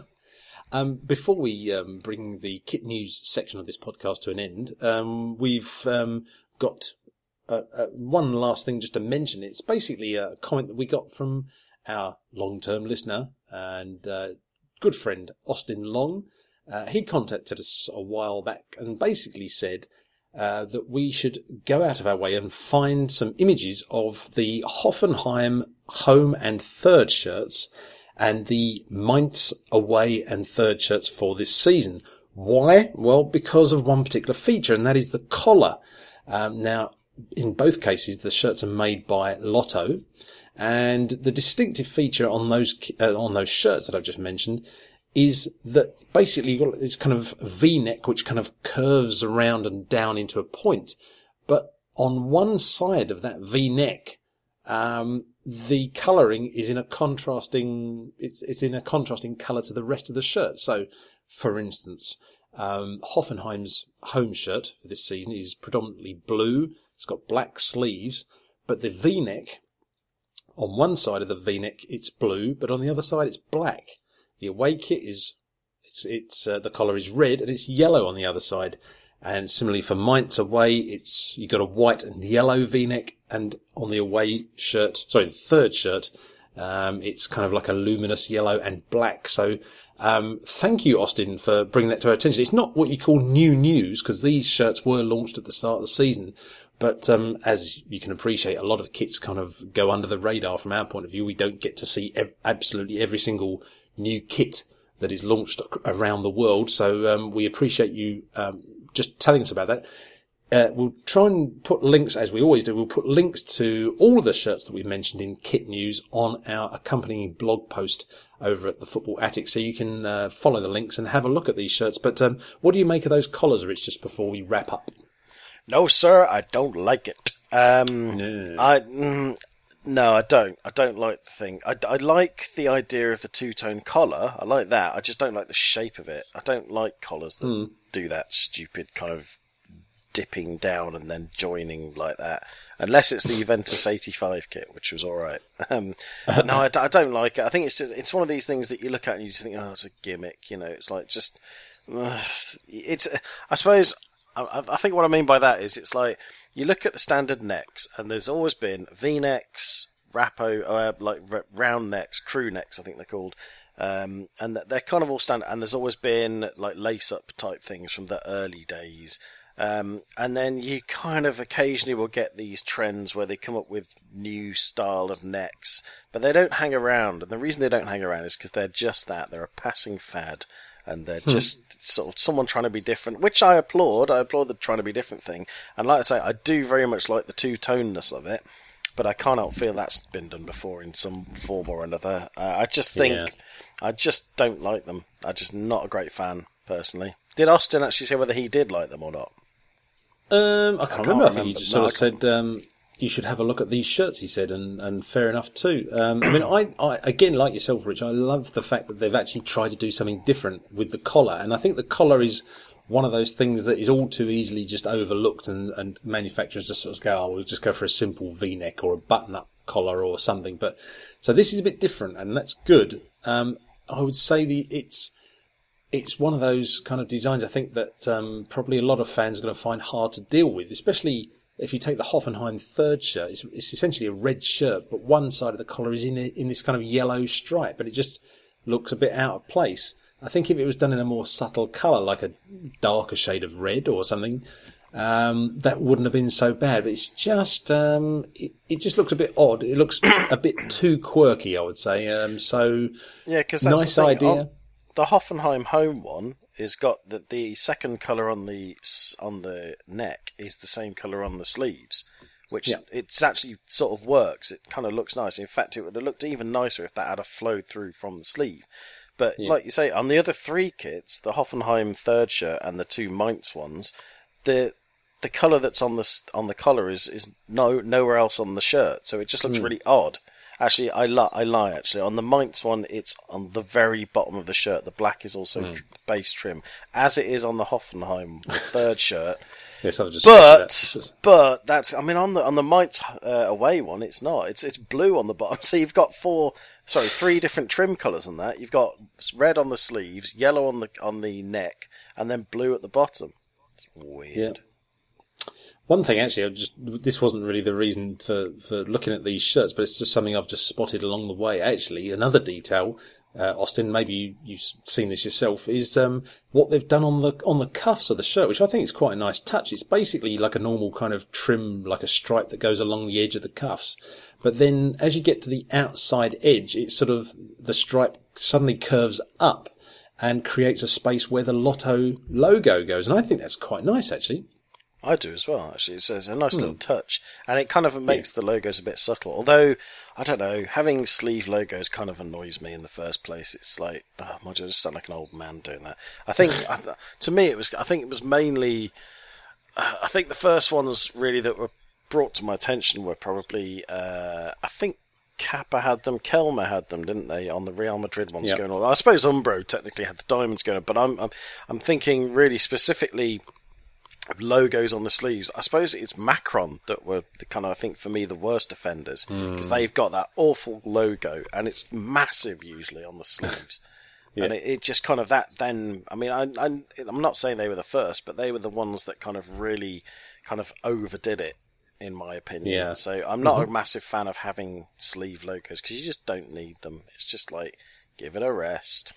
Um, before we um, bring the kit news section of this podcast to an end, um, we've um, got uh, uh, one last thing just to mention. It's basically a comment that we got from our long-term listener and uh, good friend Austin Long. Uh, he contacted us a while back and basically said uh, that we should go out of our way and find some images of the Hoffenheim home and third shirts and the Mainz away and third shirts for this season. Why? Well, because of one particular feature, and that is the collar. Um, now, in both cases, the shirts are made by Lotto, and the distinctive feature on those uh, on those shirts that I've just mentioned is that basically you've got this kind of V-neck which kind of curves around and down into a point. But on one side of that V-neck, um, the colouring is in a contrasting, it's, it's in a contrasting colour to the rest of the shirt. So, for instance, um, Hoffenheim's home shirt for this season is predominantly blue. It's got black sleeves, but the V-neck, on one side of the V-neck, it's blue, but on the other side, it's black. The away kit is, it's, it's, uh, the colour is red and it's yellow on the other side. And similarly for Mainz away, it's, you've got a white and yellow V-neck, and on the away shirt, sorry, the third shirt, um, it's kind of like a luminous yellow and black. So, um, thank you, Austin, for bringing that to our attention. It's not what you call new news, because these shirts were launched at the start of the season. But, um, as you can appreciate, a lot of kits kind of go under the radar from our point of view. We don't get to see ev- absolutely every single new kit that is launched around the world. So, um, we appreciate you, um, just telling us about that. Uh, we'll try and put links, as we always do, we'll put links to all of the shirts that we mentioned in Kit News on our accompanying blog post over at the Football Attic, so you can uh, follow the links and have a look at these shirts. But um, what do you make of those collars, Rich, just before we wrap up? No, sir, I don't like it. Um, no. I... Mm, No, I don't. I don't like the thing. I, I like the idea of the two-tone collar. I like that. I just don't like the shape of it. I don't like collars that mm. do that stupid kind of dipping down and then joining like that. Unless it's the Juventus eighty-five kit, which was all right. Um, but no, I, I don't like it. I think it's just, it's one of these things that you look at and you just think, oh, it's a gimmick. You know, it's like just... Uh, it's. I suppose... I, I think what I mean by that is it's like you look at the standard necks, and there's always been V-necks, Rappo, uh, like round necks, crew necks, I think they're called. Um, and they're kind of all standard, and there's always been like lace-up type things from the early days. Um, and then you kind of occasionally will get these trends where they come up with new style of necks, but they don't hang around. And the reason they don't hang around is because they're just that. They're a passing fad, and they're hmm. just sort of someone trying to be different, which I applaud. I applaud the trying to be different thing. And like I say, I do very much like the two-toneness of it, but I can't help feel that's been done before in some form or another. Uh, I just think, yeah. I just don't like them. I'm just not a great fan, personally. Did Austin actually say whether he did like them or not? Um, I can't, I can't remember. remember. I think he just no, sort of said, um, you should have a look at these shirts, he said, and, and fair enough too. Um, I mean, I, I, again, like yourself, Rich, I love the fact that they've actually tried to do something different with the collar. And I think the collar is one of those things that is all too easily just overlooked, and, and manufacturers just sort of go, oh, we'll just go for a simple V-neck or a button-up collar or something. But so this is a bit different, and that's good. Um, I would say the it's it's one of those kind of designs I think that um, probably a lot of fans are going to find hard to deal with, especially if you take the Hoffenheim third shirt. It's, it's essentially a red shirt, but one side of the collar is in a, in this kind of yellow stripe, but it just looks a bit out of place. I think if it was done in a more subtle colour, like a darker shade of red or something, um, that wouldn't have been so bad. But it's just, um, it, it just looks a bit odd. It looks a bit too quirky, I would say. Um, so, yeah, cause that's nice the idea. On the Hoffenheim home one has got the, the second colour on the on the neck is the same colour on the sleeves, which yeah. it's actually sort of works. It kind of looks nice. In fact, it would have looked even nicer if that had a flowed through from the sleeve. But yeah. like you say, on the other three kits, the Hoffenheim third shirt and the two Mainz ones, the the colour that's on the on the collar is, is no nowhere else on the shirt, so it just looks mm. really odd. Actually, I lie. I lie. Actually, on the Mainz one, it's on the very bottom of the shirt. The black is also mm. tr- base trim, as it is on the Hoffenheim third shirt. Yes, I've just but that. but that's. I mean, on the on the Mainz uh, away one, it's not. It's it's blue on the bottom. So you've got four, sorry, three different trim colours on that. You've got red on the sleeves, yellow on the on the neck, and then blue at the bottom. It's weird. Yeah. One thing, actually, I just this wasn't really the reason for, for looking at these shirts, but it's just something I've just spotted along the way. Actually, another detail, uh, Austin, maybe you, you've seen this yourself, is um, what they've done on the on the cuffs of the shirt, which I think is quite a nice touch. It's basically like a normal kind of trim, like a stripe that goes along the edge of the cuffs. But then as you get to the outside edge, it's sort of the stripe suddenly curves up and creates a space where the Lotto logo goes. And I think that's quite nice, actually. I do as well, actually. It's a nice hmm. little touch. And it kind of makes yeah. the logos a bit subtle. Although, I don't know, having sleeve logos kind of annoys me in the first place. It's like, oh, my God, I just sound like an old man doing that. I think, I th- to me, it was. I think it was mainly, uh, I think the first ones really that were brought to my attention were probably, uh, I think, Kappa had them, Kelmer had them, didn't they, on the Real Madrid ones yep. going on. I suppose Umbro technically had the diamonds going on, but I'm, I'm, I'm thinking really specifically logos on the sleeves. I suppose it's Macron that were the kind of, I think for me, the worst offenders because mm. they've got that awful logo and it's massive usually on the sleeves. yeah. And it, it just kind of that then, I mean, I, I, I'm not saying they were the first, but they were the ones that kind of really kind of overdid it in my opinion. Yeah. So I'm not mm-hmm. a massive fan of having sleeve logos because you just don't need them. It's just like, give it a rest.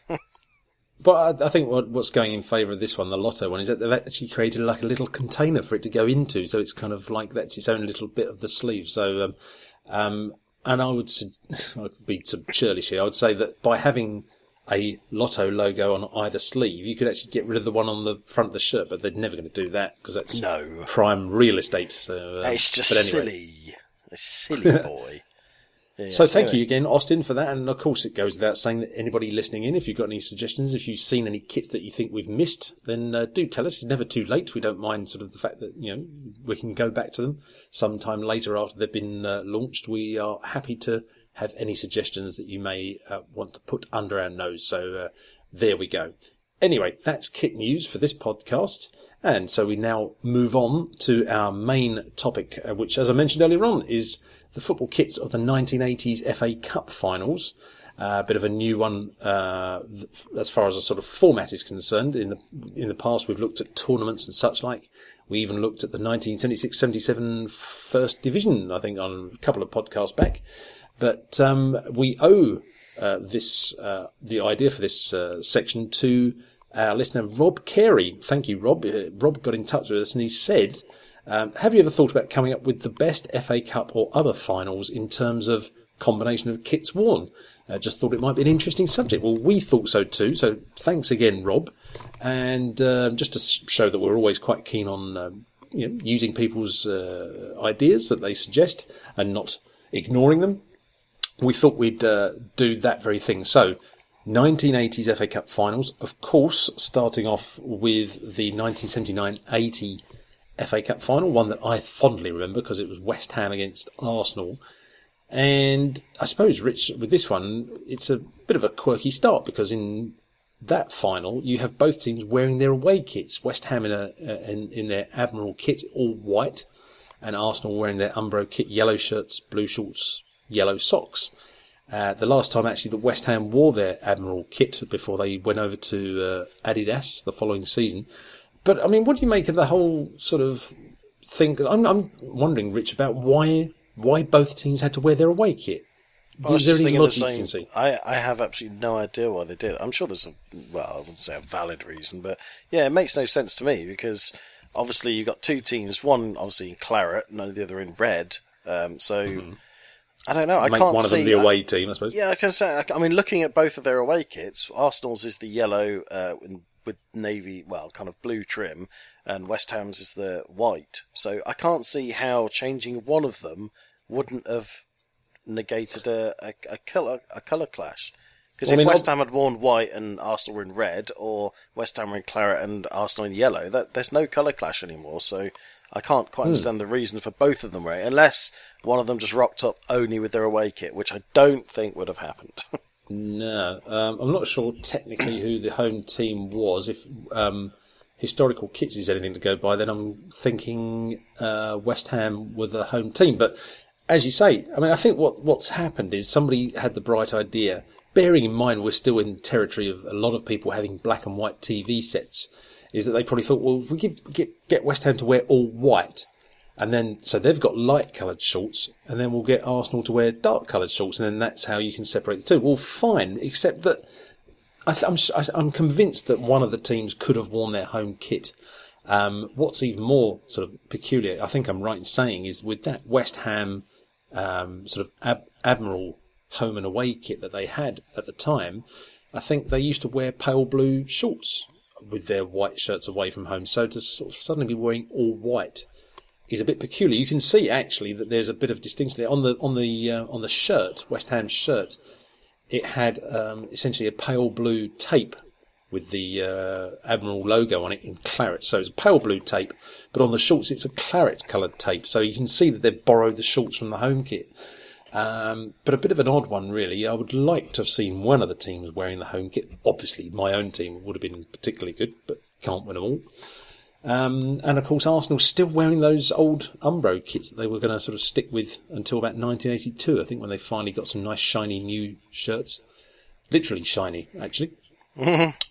But I think what's going in favour of this one, the Lotto one, is that they've actually created like a little container for it to go into. So it's kind of like that's its own little bit of the sleeve. So, um, um and I would, I would be some churlish here. I would say that by having a Lotto logo on either sleeve, you could actually get rid of the one on the front of the shirt, but they're never going to do that because that's no. prime real estate. So um, it's just anyway. silly. It's silly, boy. Yeah, so thank anyway. you again, Austin, for that. And of course, it goes without saying that anybody listening in, if you've got any suggestions, if you've seen any kits that you think we've missed, then uh, do tell us. It's never too late. We don't mind sort of the fact that, you know, we can go back to them sometime later after they've been uh, launched. We are happy to have any suggestions that you may uh, want to put under our nose. So uh, there we go. Anyway, that's kit news for this podcast. And so we now move on to our main topic, which, as I mentioned earlier on, is the football kits of the nineteen eighties F A Cup finals. uh, bit of a new one uh, as far as a sort of format is concerned. In the in the past, we've looked at tournaments and such like. We even looked at the nineteen seventy-six seventy-seven First Division, I think, on a couple of podcasts back. But um, we owe uh, this uh, the idea for this uh, section to our listener, Rob Carey. Thank you, Rob. Uh, Rob got in touch with us and he said, um, have you ever thought about coming up with the best F A Cup or other finals in terms of combination of kits worn? Uh, just thought it might be an interesting subject. Well, we thought so too. So thanks again, Rob. And uh, just to show that we're always quite keen on um, you know, using people's uh, ideas that they suggest and not ignoring them, we thought we'd uh, do that very thing. So nineteen eighties F A Cup finals, of course, starting off with the nineteen seventy-nine eighty F A Cup final, one that I fondly remember because it was West Ham against Arsenal. And I suppose, Rich, with this one, it's a bit of a quirky start because in that final, you have both teams wearing their away kits. West Ham in a in, in their Admiral kit, all white, and Arsenal wearing their Umbro kit, yellow shirts, blue shorts, yellow socks. Uh, the last time, actually, that West Ham wore their Admiral kit before they went over to uh, Adidas the following season. But, I mean, what do you make of the whole sort of thing? I'm, I'm wondering, Rich, about why... why both teams had to wear their away kit. I was just thinking the same. I, I have absolutely no idea why they did. I'm sure there's a, well, I wouldn't say a valid reason, but yeah, it makes no sense to me because obviously you've got two teams, one obviously in claret and the other in red. Um, so mm-hmm. I don't know. I Make can't one of them see, the away I, team, I suppose. Yeah, I can say. I mean, looking at both of their away kits, Arsenal's is the yellow uh, with navy, well, kind of blue trim, and West Ham's is the white. So I can't see how changing one of them wouldn't have negated a, a, a colour a colour clash. Because well, if I mean, West Ham had worn white and Arsenal were in red, or West Ham were in claret and Arsenal in yellow, that there's no colour clash anymore, so I can't quite hmm. understand the reason for both of them wearing it, unless one of them just rocked up only with their away kit, which I don't think would have happened. no. Um, I'm not sure technically who the home team was. If um, historical kits is anything to go by, then I'm thinking uh, West Ham were the home team, but... as you say, I mean, I think what, what's happened is somebody had the bright idea, bearing in mind we're still in the territory of a lot of people having black and white T V sets, is that they probably thought, well, if we give, get, get West Ham to wear all white, and then, so they've got light-coloured shorts, and then we'll get Arsenal to wear dark-coloured shorts, and then that's how you can separate the two. Well, fine, except that I th- I'm, I'm convinced that one of the teams could have worn their home kit. Um, what's even more sort of peculiar, I think I'm right in saying, is with that West Ham... Um, sort of Ab- Admiral home and away kit that they had at the time, I think they used to wear pale blue shorts with their white shirts away from home. So to sort of suddenly be wearing all white is a bit peculiar. You can see actually that there's a bit of distinction there on the on the uh, on the shirt, West Ham's shirt. It had um, essentially a pale blue tape with the uh, Admiral logo on it in claret. So it's a pale blue tape, but on the shorts it's a claret-coloured tape. So you can see that they've borrowed the shorts from the home kit. Um, but a bit of an odd one, really. I would like to have seen one of the teams wearing the home kit. Obviously, my own team would have been particularly good, but can't win them all. Um, and, of course, Arsenal still wearing those old Umbro kits that they were going to sort of stick with until about nineteen eighty-two, I think, when they finally got some nice, shiny new shirts. Literally shiny, actually.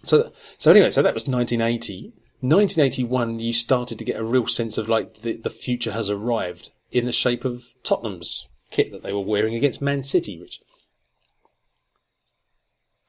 so, so anyway, so that was nineteen eighty. nineteen eighty-one, you started to get a real sense of like the, the future has arrived in the shape of Tottenham's kit that they were wearing against Man City, Rich.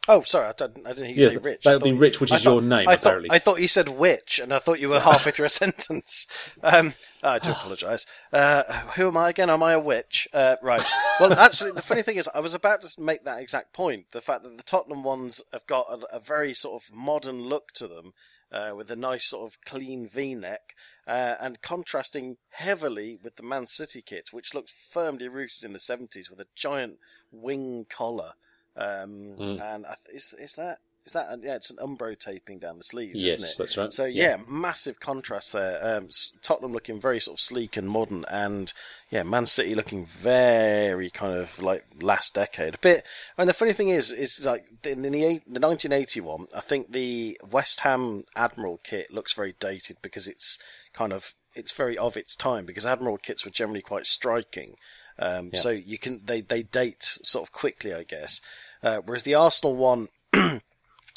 Oh, sorry, I didn't, I didn't hear you yes, say Rich. That would be you, Rich, which is thought, your name, I thought, apparently. I thought you said witch, and I thought you were halfway through a sentence. Um, I do apologise. Uh, who am I again? Am I a witch? Uh, right. Well, actually, the funny thing is, I was about to make that exact point, the fact that the Tottenham ones have got a, a very sort of modern look to them, uh, with a nice sort of clean V-neck, uh, and contrasting heavily with the Man City kit, which looked firmly rooted in the seventies with a giant wing collar. Um, mm. And I th- is is that is that yeah? It's an Umbro taping down the sleeves, yes, isn't it? That's right. So yeah, yeah, massive contrast there. Um, Tottenham looking very sort of sleek and modern, and yeah, Man City looking very kind of like last decade a bit. And the funny thing is, is like in the the nineteen eighty-one, I think the West Ham Admiral kit looks very dated because it's kind of it's very of its time because Admiral kits were generally quite striking. Um, yeah. So you can they, they date sort of quickly, I guess. Uh, whereas the Arsenal one,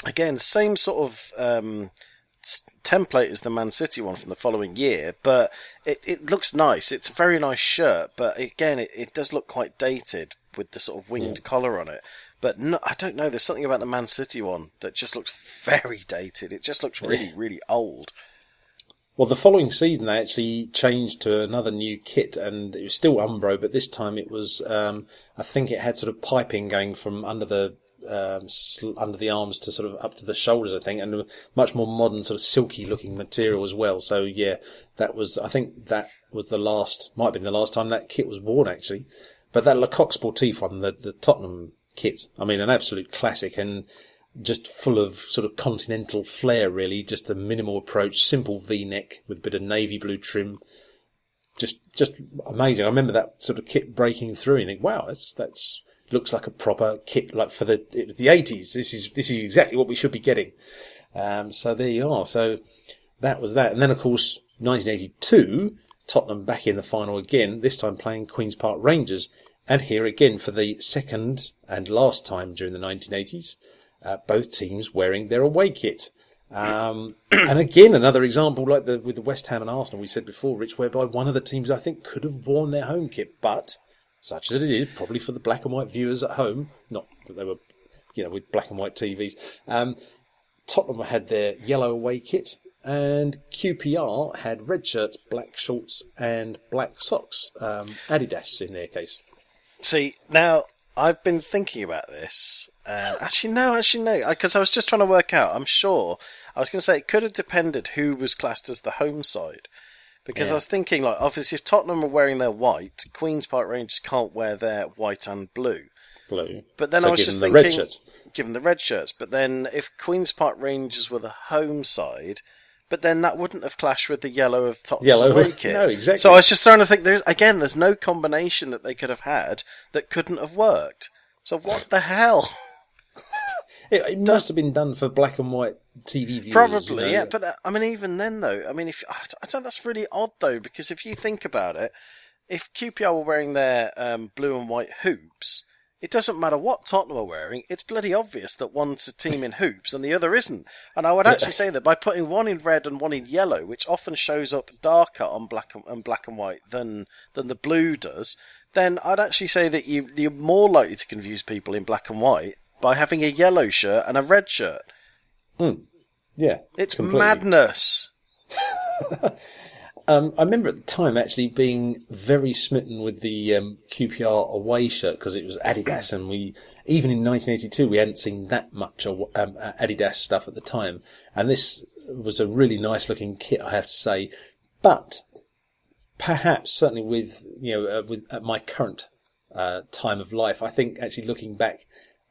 again, same sort of um, template as the Man City one from the following year, but it, it looks nice. It's a very nice shirt, but again, it, it does look quite dated with the sort of winged yeah. collar on it. But no, I don't know, there's something about the Man City one that just looks very dated. It just looks really, really old. Well, the following season, they actually changed to another new kit, and it was still Umbro, but this time it was, um, I think it had sort of piping going from under the um, sl- under the arms to sort of up to the shoulders, I think, and a much more modern sort of silky-looking material as well. So, yeah, that was, I think that was the last, might have been the last time that kit was worn, actually. But that Lecoq Sportif one, the, the Tottenham kit, I mean, an absolute classic, and just full of sort of continental flair, really. Just the minimal approach, simple V-neck with a bit of navy blue trim. Just, just amazing. I remember that sort of kit breaking through, and you think, wow, that's that's looks like a proper kit. Like for the it was the eighties. This is this is exactly what we should be getting. Um, so there you are. So that was that, and then of course, nineteen eighty-two, Tottenham back in the final again. This time playing Queen's Park Rangers, and here again for the second and last time during the nineteen eighties. Uh, both teams wearing their away kit. Um, and again, another example, like the with the West Ham and Arsenal we said before, Rich, whereby one of the teams, I think, could have worn their home kit, but such as it is, probably for the black and white viewers at home, not that they were, you know, with black and white T Vs, um, Tottenham had their yellow away kit, and Q P R had red shirts, black shorts, and black socks, um, Adidas in their case. See, now, I've been thinking about this. Uh, actually, no, actually, no, because I, I was just trying to work out. I'm sure I was going to say it could have depended who was classed as the home side, because yeah. I was thinking, like, obviously, if Tottenham are wearing their white, Queen's Park Rangers can't wear their white and blue. Blue. But then so I was just thinking, given the red shirts. But then if Queen's Park Rangers were the home side, but then that wouldn't have clashed with the yellow of Tottenham's away kit. No, exactly. So I was just trying to think. There's again, there's no combination that they could have had that couldn't have worked. So what the hell? It, it must have been done for black and white T V viewers. Probably, you know? Yeah. But uh, I mean, even then, though, I mean, if I don't, that's really odd, though, because if you think about it, if Q P R were wearing their um, blue and white hoops, it doesn't matter what Tottenham are wearing. It's bloody obvious that one's a team in hoops and the other isn't. And I would actually say that by putting one in red and one in yellow, which often shows up darker on black and, and black and white than than the blue does, then I'd actually say that you, you're more likely to confuse people in black and white by having a yellow shirt and a red shirt. Mm. Yeah. It's completely madness. um, I remember at the time actually being very smitten with the um, Q P R away shirt because it was Adidas, and we, even in nineteen eighty-two, we hadn't seen that much um, Adidas stuff at the time. And this was a really nice looking kit, I have to say. But perhaps, certainly with, you know, uh, with at my current uh, time of life, I think actually looking back,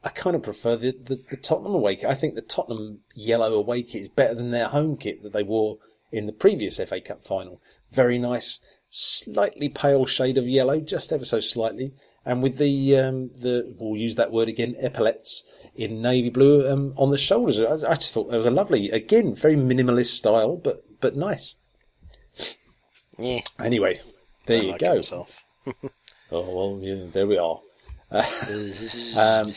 I kind of prefer the, the, the Tottenham away kit. I think the Tottenham yellow away kit is better than their home kit that they wore in the previous F A Cup final. Very nice, slightly pale shade of yellow, just ever so slightly. And with the, um, the we'll use that word again, epaulettes in navy blue um, on the shoulders. I, I just thought that was a lovely, again, very minimalist style, but but nice. Yeah. Anyway, there I you like go. Oh, well, yeah, there we are. um,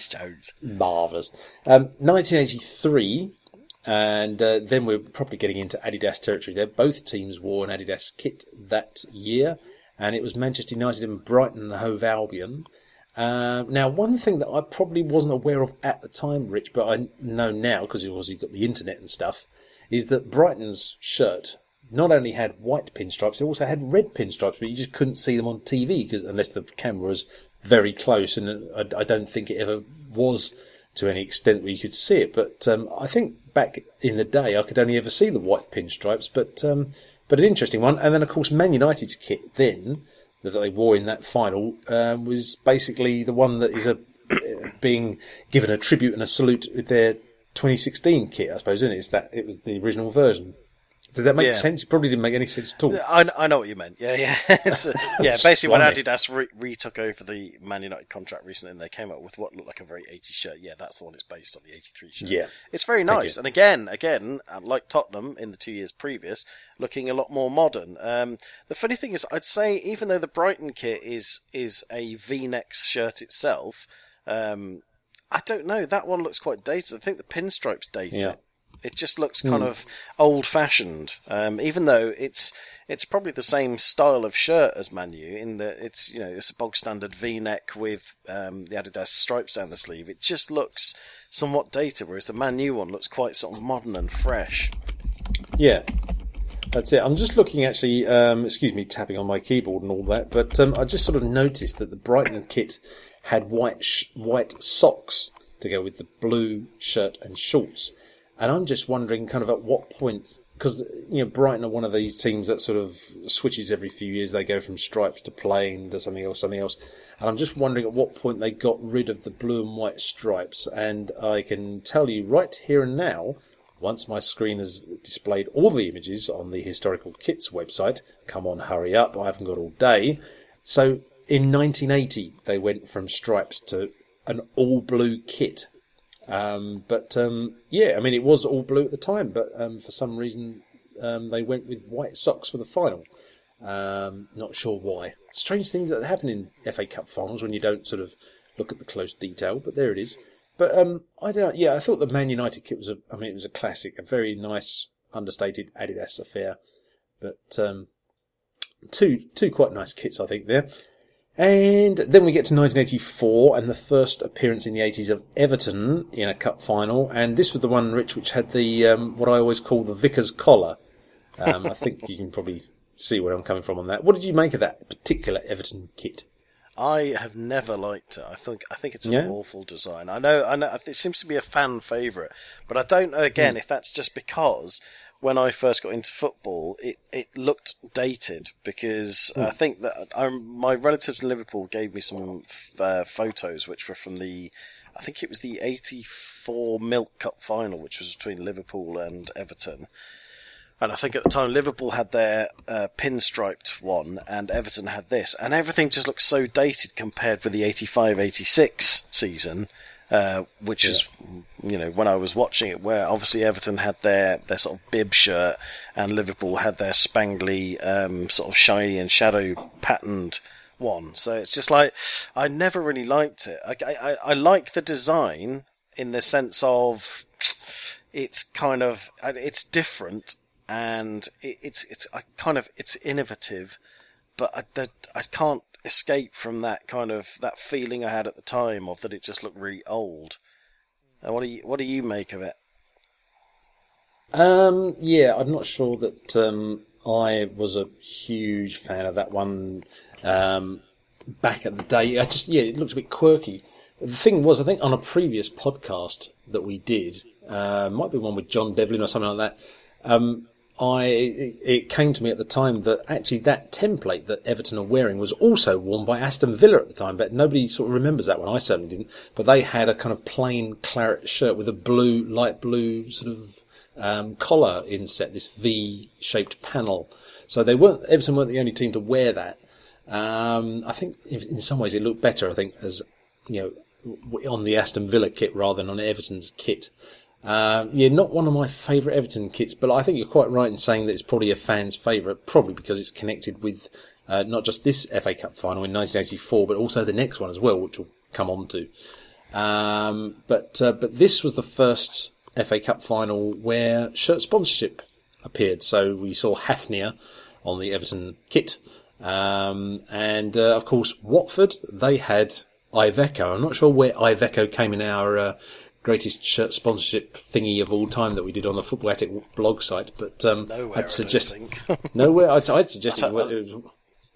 Marvellous. Um, nineteen eighty-three, and uh, then we're probably getting into Adidas territory there. Both teams wore an Adidas kit that year, and it was Manchester United and Brighton Hove Albion. Uh, now, one thing that I probably wasn't aware of at the time, Rich, but I know now because you've obviously got the internet and stuff, is that Brighton's shirt not only had white pinstripes, it also had red pinstripes, but you just couldn't see them on T V because unless the camera was very close, and I, I don't think it ever was to any extent where you could see it. But um, I think back in the day, I could only ever see the white pinstripes, but um, but an interesting one. And then, of course, Man United's kit then that they wore in that final um, was basically the one that is a being given a tribute and a salute with their twenty sixteen kit, I suppose, isn't it? It's that, it was the original version. Did that make yeah. sense? It probably didn't make any sense at all. I, I know what you meant. Yeah, yeah. It's a, yeah, basically when Adidas re- retook over the Man United contract recently and they came up with what looked like a very eighties shirt. Yeah, that's the one it's based on, the eighty-three shirt. Yeah. It's very nice. And again, again, like Tottenham in the two years previous, looking a lot more modern. Um, the funny thing is, I'd say even though the Brighton kit is, is a V-neck shirt itself, um, I don't know. That one looks quite dated. I think the pinstripes date yeah. it. It just looks kind mm. of old-fashioned, um, even though it's it's probably the same style of shirt as Man U. In that it's you know it's a bog standard V-neck with um, the Adidas stripes down the sleeve. It just looks somewhat dated, whereas the Man U one looks quite sort of modern and fresh. Yeah, that's it. I'm just looking actually. Um, excuse me, tapping on my keyboard and all that, but um, I just sort of noticed that the Brighton kit had white sh- white socks to go with the blue shirt and shorts. And I'm just wondering kind of at what point, because you know, Brighton are one of these teams that sort of switches every few years. They go from stripes to plain to something else, something else. And I'm just wondering at what point they got rid of the blue and white stripes. And I can tell you right here and now, once my screen has displayed all the images on the Historical Kits website, come on, hurry up, I haven't got all day. So in nineteen eighty, they went from stripes to an all-blue kit. Um, but, um, yeah, I mean, it was all blue at the time, but, um, for some reason, um, they went with white socks for the final. Um, not sure why. Strange things that happen in F A Cup finals when you don't sort of look at the close detail, but there it is. But, um, I don't, yeah, I thought the Man United kit was a, I mean, it was a classic, a very nice, understated Adidas affair, but, um, two, two quite nice kits, I think, there. And then we get to nineteen eighty-four and the first appearance in the eighties of Everton in a cup final. And this was the one, Rich, which had the, um, what I always call the Vicar's collar. Um, I think you can probably see where I'm coming from on that. What did you make of that particular Everton kit? I have never liked it. I think I think it's an yeah. awful design. I know, I know it seems to be a fan favourite, but I don't know, again, mm. if that's just because when I first got into football, it, it looked dated because mm. I think that I, my relatives in Liverpool gave me some uh, photos which were from the, I think it was the eighty-four Milk Cup final, which was between Liverpool and Everton. And I think at the time Liverpool had their uh, pinstriped one and Everton had this. And everything just looked so dated compared with the eighty-five eighty-six season. Uh, which yeah. is, you know, when I was watching it, where obviously Everton had their, their sort of bib shirt and Liverpool had their spangly, um, sort of shiny and shadow patterned one. So it's just like, I never really liked it. I, I, I like the design in the sense of it's kind of, it's different and it, it's, it's I kind of, it's innovative, but I, that, I can't escape from that kind of that feeling I had at the time of that it just looked really old. And what do you what do you make of it? Um, yeah, I'm not sure that um, I was a huge fan of that one um, back at the day. I just yeah, it looked a bit quirky. The thing was, I think on a previous podcast that we did, uh, might be one with John Devlin or something like that. Um, I it came to me at the time that actually that template that Everton are wearing was also worn by Aston Villa at the time, but nobody sort of remembers that one. I certainly didn't. But they had a kind of plain claret shirt with a blue, light blue sort of um, collar inset, this V-shaped panel. So they weren't Everton weren't the only team to wear that. Um, I think in some ways it looked better. I think as you know on the Aston Villa kit rather than on Everton's kit. Um, yeah, not one of my favourite Everton kits, but I think you're quite right in saying that it's probably a fan's favourite, probably because it's connected with uh, not just this F A Cup final in nineteen eighty-four, but also the next one as well, which we'll come on to. Um, but uh, but this was the first F A Cup final where shirt sponsorship appeared. So we saw Hafnia on the Everton kit. Um, and, uh, of course, Watford, they had Iveco. I'm not sure where Iveco came in our... Uh, greatest shirt sponsorship thingy of all time that we did on the Football Attic blog site, but um, nowhere, I'd suggest nowhere. I'd, I'd suggested it was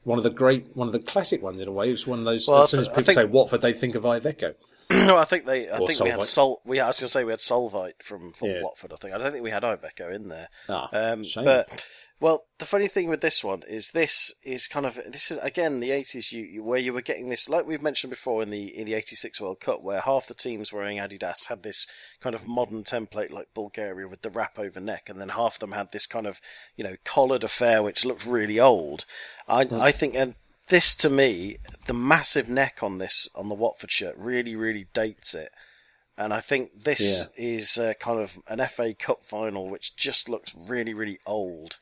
one of the great, one of the classic ones in a way. It was one of those. Well, as soon as people think, say Watford, they think of Iveco. No, I think they. I or think Solvite. we had Sol. We I was going to say we had Solvite from, from yes. Watford. I think I don't think we had Iveco in there. Ah, um, shame. But well, the funny thing with this one is this is kind of this is again the eighties you, you where you were getting this like we've mentioned before in the in the eighty-six World Cup where half the teams wearing Adidas had this kind of modern template like Bulgaria with the wrap over neck, and then half of them had this kind of you know collared affair which looked really old. I mm. I think and this to me the massive neck on this on the Watford shirt really really dates it. And I think this yeah. is uh, kind of an F A Cup final which just looks really really old.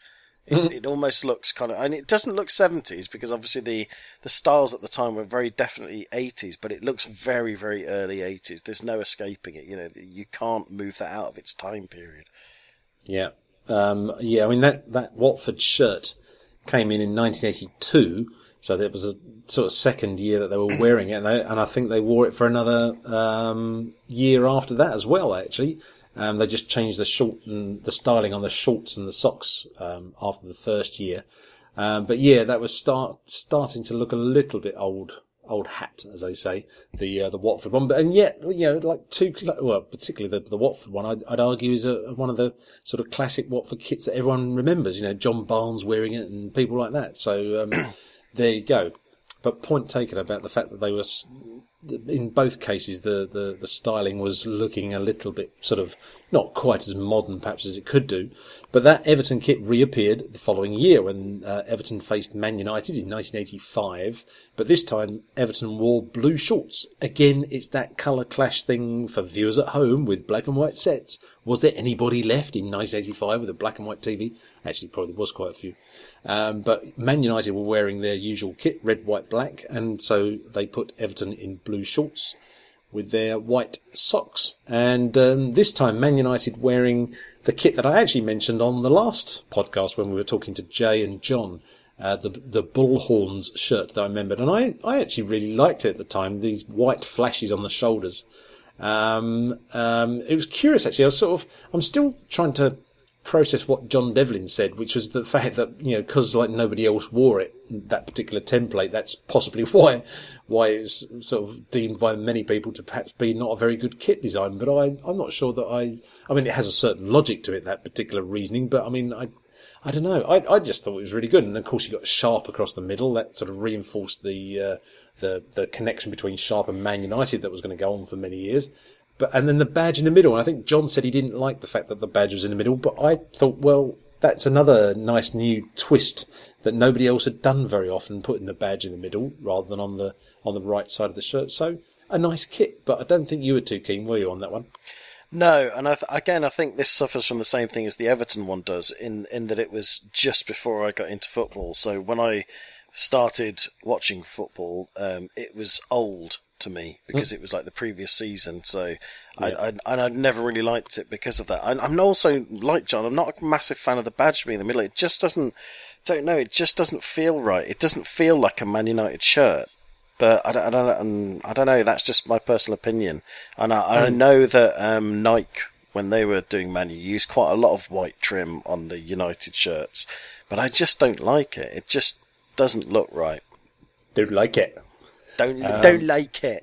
It, mm-hmm. it almost looks kind of, and it doesn't look seventies because obviously the, the styles at the time were very definitely eighties, but it looks very, very early eighties. There's no escaping it. You know, you can't move that out of its time period. Yeah. Um, yeah, I mean, that, that Watford shirt came in in nineteen eighty-two, so that was a sort of second year that they were wearing it, and, they, and I think they wore it for another um, year after that as well, actually. Um, they just changed the short and the styling on the shorts and the socks um, after the first year. Um, but yeah, that was start starting to look a little bit old, old hat, as they say, the uh, the Watford one. But and yet, you know, like two, well, particularly the, the Watford one, I'd, I'd argue is a, one of the sort of classic Watford kits that everyone remembers. You know, John Barnes wearing it and people like that. So um, there you go. But point taken about the fact that they were, in both cases, the, the, the styling was looking a little bit sort of not quite as modern perhaps as it could do. But that Everton kit reappeared the following year when uh, Everton faced Man United in nineteen eighty-five. But this time Everton wore blue shorts. Again, it's that colour clash thing for viewers at home with black and white sets. Was there anybody left in nineteen eighty-five with a black and white T V? Actually, probably was quite a few. Um, but Man United were wearing their usual kit, red, white, black, and so they put Everton in blue shorts with their white socks. And um, this time, Man United wearing the kit that I actually mentioned on the last podcast when we were talking to Jay and John, uh, the the Bullhorns shirt that I remembered. And I, I actually really liked it at the time, these white flashes on the shoulders. Um, um, it was curious actually. I was sort of, I'm still trying to process what John Devlin said, which was the fact that, you know, cause like nobody else wore it, that particular template, that's possibly why, why it's sort of deemed by many people to perhaps be not a very good kit design. But I, I'm not sure that I, I mean, it has a certain logic to it, that particular reasoning, but I mean, I, I don't know. I, I just thought it was really good. And of course you got Sharp across the middle. That sort of reinforced the, uh, The, the connection between Sharp and Man United that was going to go on for many years. But, and then the badge in the middle. And I think John said he didn't like the fact that the badge was in the middle, but I thought, well, that's another nice new twist that nobody else had done very often, putting the badge in the middle rather than on the, on the right side of the shirt. So a nice kit, but I don't think you were too keen, were you, on that one? No, and I th- again, I think this suffers from the same thing as the Everton one does in, in that it was just before I got into football. So when I started watching football, um, it was old to me because mm. it was like the previous season. So yeah. I, I and I never really liked it because of that. I, I'm also like John. I'm not a massive fan of the badge being in the middle. It just doesn't. Don't know. It just doesn't feel right. It doesn't feel like a Man United shirt. But I don't. I don't, I don't know. That's just my personal opinion. And I, mm. I know that um, Nike, when they were doing Man U, used quite a lot of white trim on the United shirts. But I just don't like it. It just doesn't look right. Don't like it. Don't um, don't like it.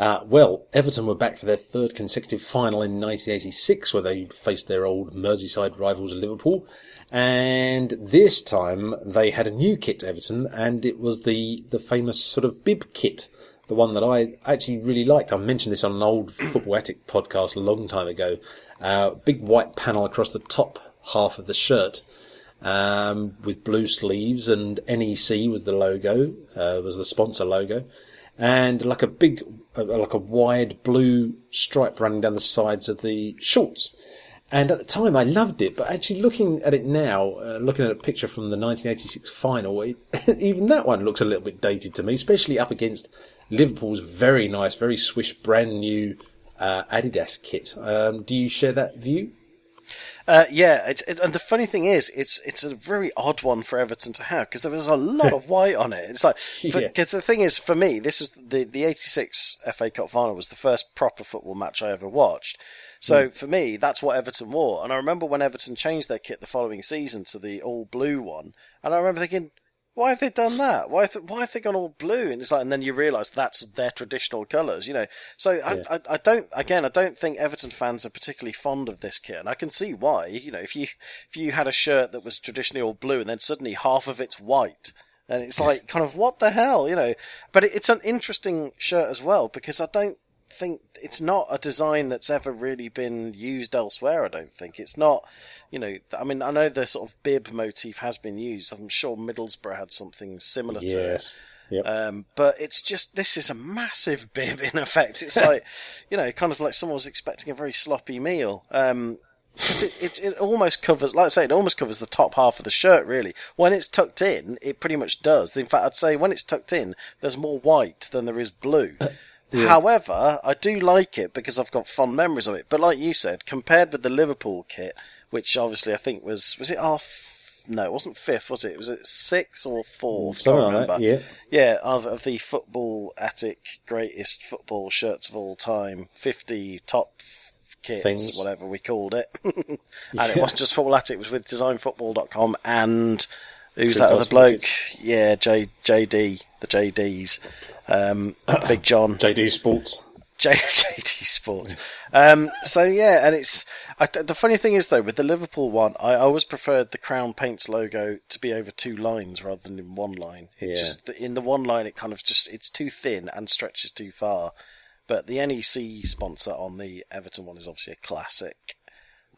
uh, well, Everton were back for their third consecutive final in nineteen eighty-six, where they faced their old Merseyside rivals Liverpool. And this time they had a new kit, Everton, and it was the, the famous sort of bib kit, the one that I actually really liked. I mentioned this on an old Football Attic podcast a long time ago. Uh, big white panel across the top half of the shirt. Um, with blue sleeves, and N E C was the logo, uh, was the sponsor logo, and like a big, uh, like a wide blue stripe running down the sides of the shorts. And at the time I loved it, but actually looking at it now, uh, looking at a picture from the nineteen eighty-six final, it, even that one looks a little bit dated to me, especially up against Liverpool's very nice, very swish, brand new, uh, Adidas kit. Um, do you share that view? Uh, yeah, it, it, and the funny thing is, it's it's a very odd one for Everton to have because there was a lot of white on it. It's like because yeah. the thing is, for me, this was the the eighty-six F A Cup final was the first proper football match I ever watched. So mm. for me, that's what Everton wore. And I remember when Everton changed their kit the following season to the all blue one, and I remember thinking, why have they done that? Why have they, why have they gone all blue? And it's like, and then you realise that's their traditional colours, you know. So I, yeah. I, I don't. Again, I don't think Everton fans are particularly fond of this kit, and I can see why. You know, if you if you had a shirt that was traditionally all blue, and then suddenly half of it's white, and it's like, kind of what the hell, you know. But it, it's an interesting shirt as well because I don't think it's not a design that's ever really been used elsewhere. I don't think it's not, you know, I mean, I know the sort of bib motif has been used. I'm sure Middlesbrough had something similar yes. to it. Yep. Um, but it's just, this is a massive bib in effect. It's like, you know, kind of like someone was expecting a very sloppy meal. Um, it, it, it almost covers, like I say, it almost covers the top half of the shirt, really. When it's tucked in, it pretty much does. In fact, I'd say when it's tucked in, there's more white than there is blue. Uh, yeah. However, I do like it because I've got fond memories of it. But like you said, compared with the Liverpool kit, which obviously I think was, was it our... F- No, it wasn't fifth, was it? Was it sixth or fourth? Something I remember. Like that, yeah. Yeah, of, of the Football Attic greatest football shirts of all time, fifty top kits, Things. whatever we called it. And yeah. It wasn't just Football Attic, it was with design football dot com and who's True that other bloke? Markets. Yeah, J, JD, the J Ds. Um, Big John. J D Sports. J- JD Sports. Um, so, yeah, and it's... I, the funny thing is, though, with the Liverpool one, I always preferred the Crown Paints logo to be over two lines rather than in one line. It yeah. just in the one line, it kind of just... It's too thin and stretches too far. But the N E C sponsor on the Everton one is obviously a classic.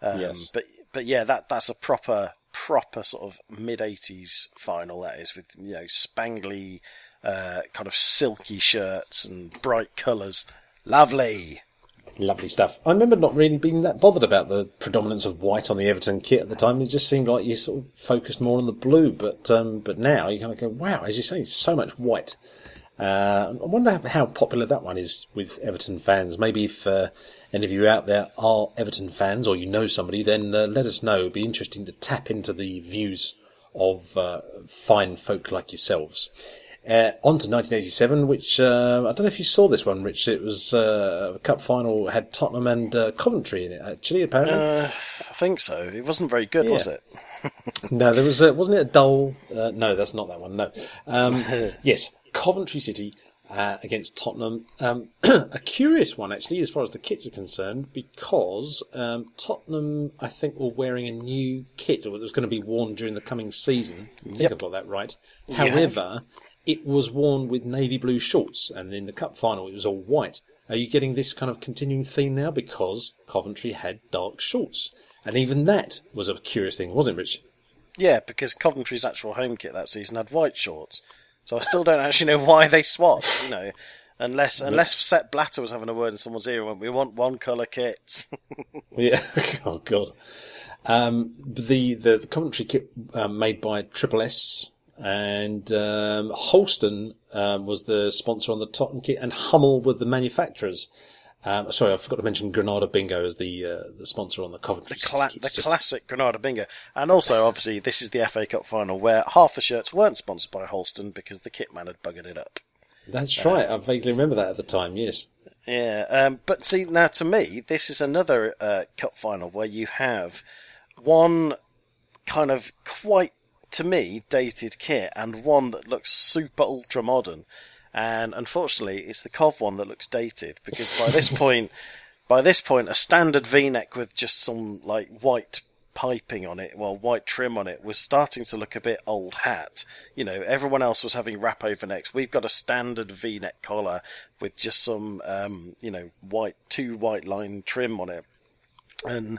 Um, yes. But, but yeah, that that's a proper, proper sort of mid-eighties final, that is, with, you know, spangly, uh, kind of silky shirts and bright colours. Lovely. Lovely stuff. I remember not really being that bothered about the predominance of white on the Everton kit at the time. It just seemed like you sort of focused more on the blue. But um, but now you kind of go, wow, as you say, so much white. Uh, I wonder how popular that one is with Everton fans. Maybe if uh, any of you out there are Everton fans or you know somebody, then uh, let us know. It would be interesting to tap into the views of uh, fine folk like yourselves. Uh, on to nineteen eighty-seven, which uh, I don't know if you saw this one, Rich. It was uh, a cup final, had Tottenham and uh, Coventry in it, actually, apparently. Uh, I think so. It wasn't very good, yeah. was it? No, there was. A, wasn't it a dull... Uh, no, that's not that one, no. Um, yes, Coventry City uh, against Tottenham. Um, a curious one, actually, as far as the kits are concerned, because um, Tottenham, I think, were wearing a new kit that was going to be worn during the coming season. I think yep. I got that right. However... Yeah. It was worn with navy blue shorts, and in the cup final it was all white. Are you getting this kind of continuing theme now? Because Coventry had dark shorts. And even that was a curious thing, wasn't it, Rich? Yeah, because Coventry's actual home kit that season had white shorts. So I still don't actually know why they swapped, you know. Unless unless Sepp Blatter was having a word in someone's ear and went, we want one colour kits. Yeah, oh God. Um, the, the, the Coventry kit uh, made by Triple S... And um, Holston um, was the sponsor on the Tottenham kit, and Hummel were the manufacturers. Um, sorry, I forgot to mention Granada Bingo as the uh, the sponsor on the Coventry the cla- kit. The just... classic Granada Bingo. And also, obviously, this is the F A Cup final where half the shirts weren't sponsored by Holston because the kit man had buggered it up. That's uh, right. I vaguely remember that at the time, yes. Yeah. Um, but see, now to me, this is another uh, cup final where you have one kind of quite to me, dated kit, and one that looks super ultra modern. And unfortunately, it's the Cov one that looks dated, because by this point, by this point, a standard V-neck with just some like white piping on it, well, white trim on it, was starting to look a bit old hat. You know, everyone else was having wrap over necks. We've got a standard V-neck collar with just some, um, you know, white, two white line trim on it. And,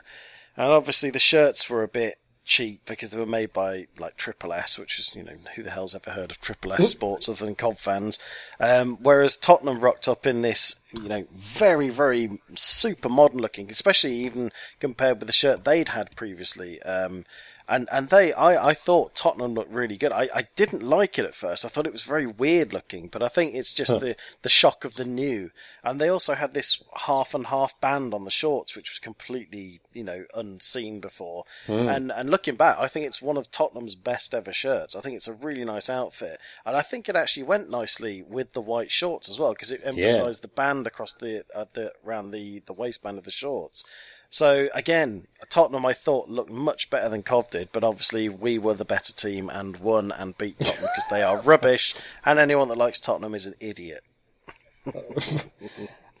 and obviously the shirts were a bit cheap because they were made by like Triple S, which is, you know, who the hell's ever heard of Triple S Sports other than Cov fans. Um, whereas Tottenham rocked up in this, you know, very, very super modern looking, especially even compared with the shirt they'd had previously. Um, and, and they, I, I thought Tottenham looked really good. I, I didn't like it at first. I thought it was very weird looking, but I think it's just huh. the, the shock of the new. And they also had this half and half band on the shorts, which was completely, you know, unseen before. Mm. And, and looking back, I think it's one of Tottenham's best ever shirts. I think it's a really nice outfit. And I think it actually went nicely with the white shorts as well, because it emphasized yeah. the band across the, uh, the, around the, the waistband of the shorts. So, again, Tottenham, I thought, looked much better than Cov did, but obviously we were the better team and won and beat Tottenham because they are rubbish, and anyone that likes Tottenham is an idiot.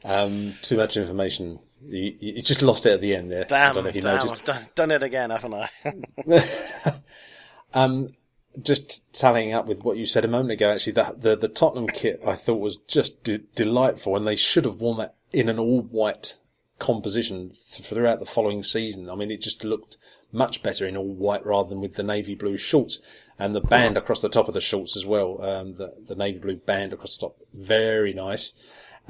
um, too much information. You, you just lost it at the end there. Damn, I don't know if you damn, noticed. I've done, done it again, haven't I? um, just tallying up with what you said a moment ago, actually, the, the, the Tottenham kit I thought was just de- delightful, and they should have worn that in an all-white composition throughout the following season. I mean, it just looked much better in all white rather than with the navy blue shorts, and the band across the top of the shorts as well. Um, the, the navy blue band across the top, very nice.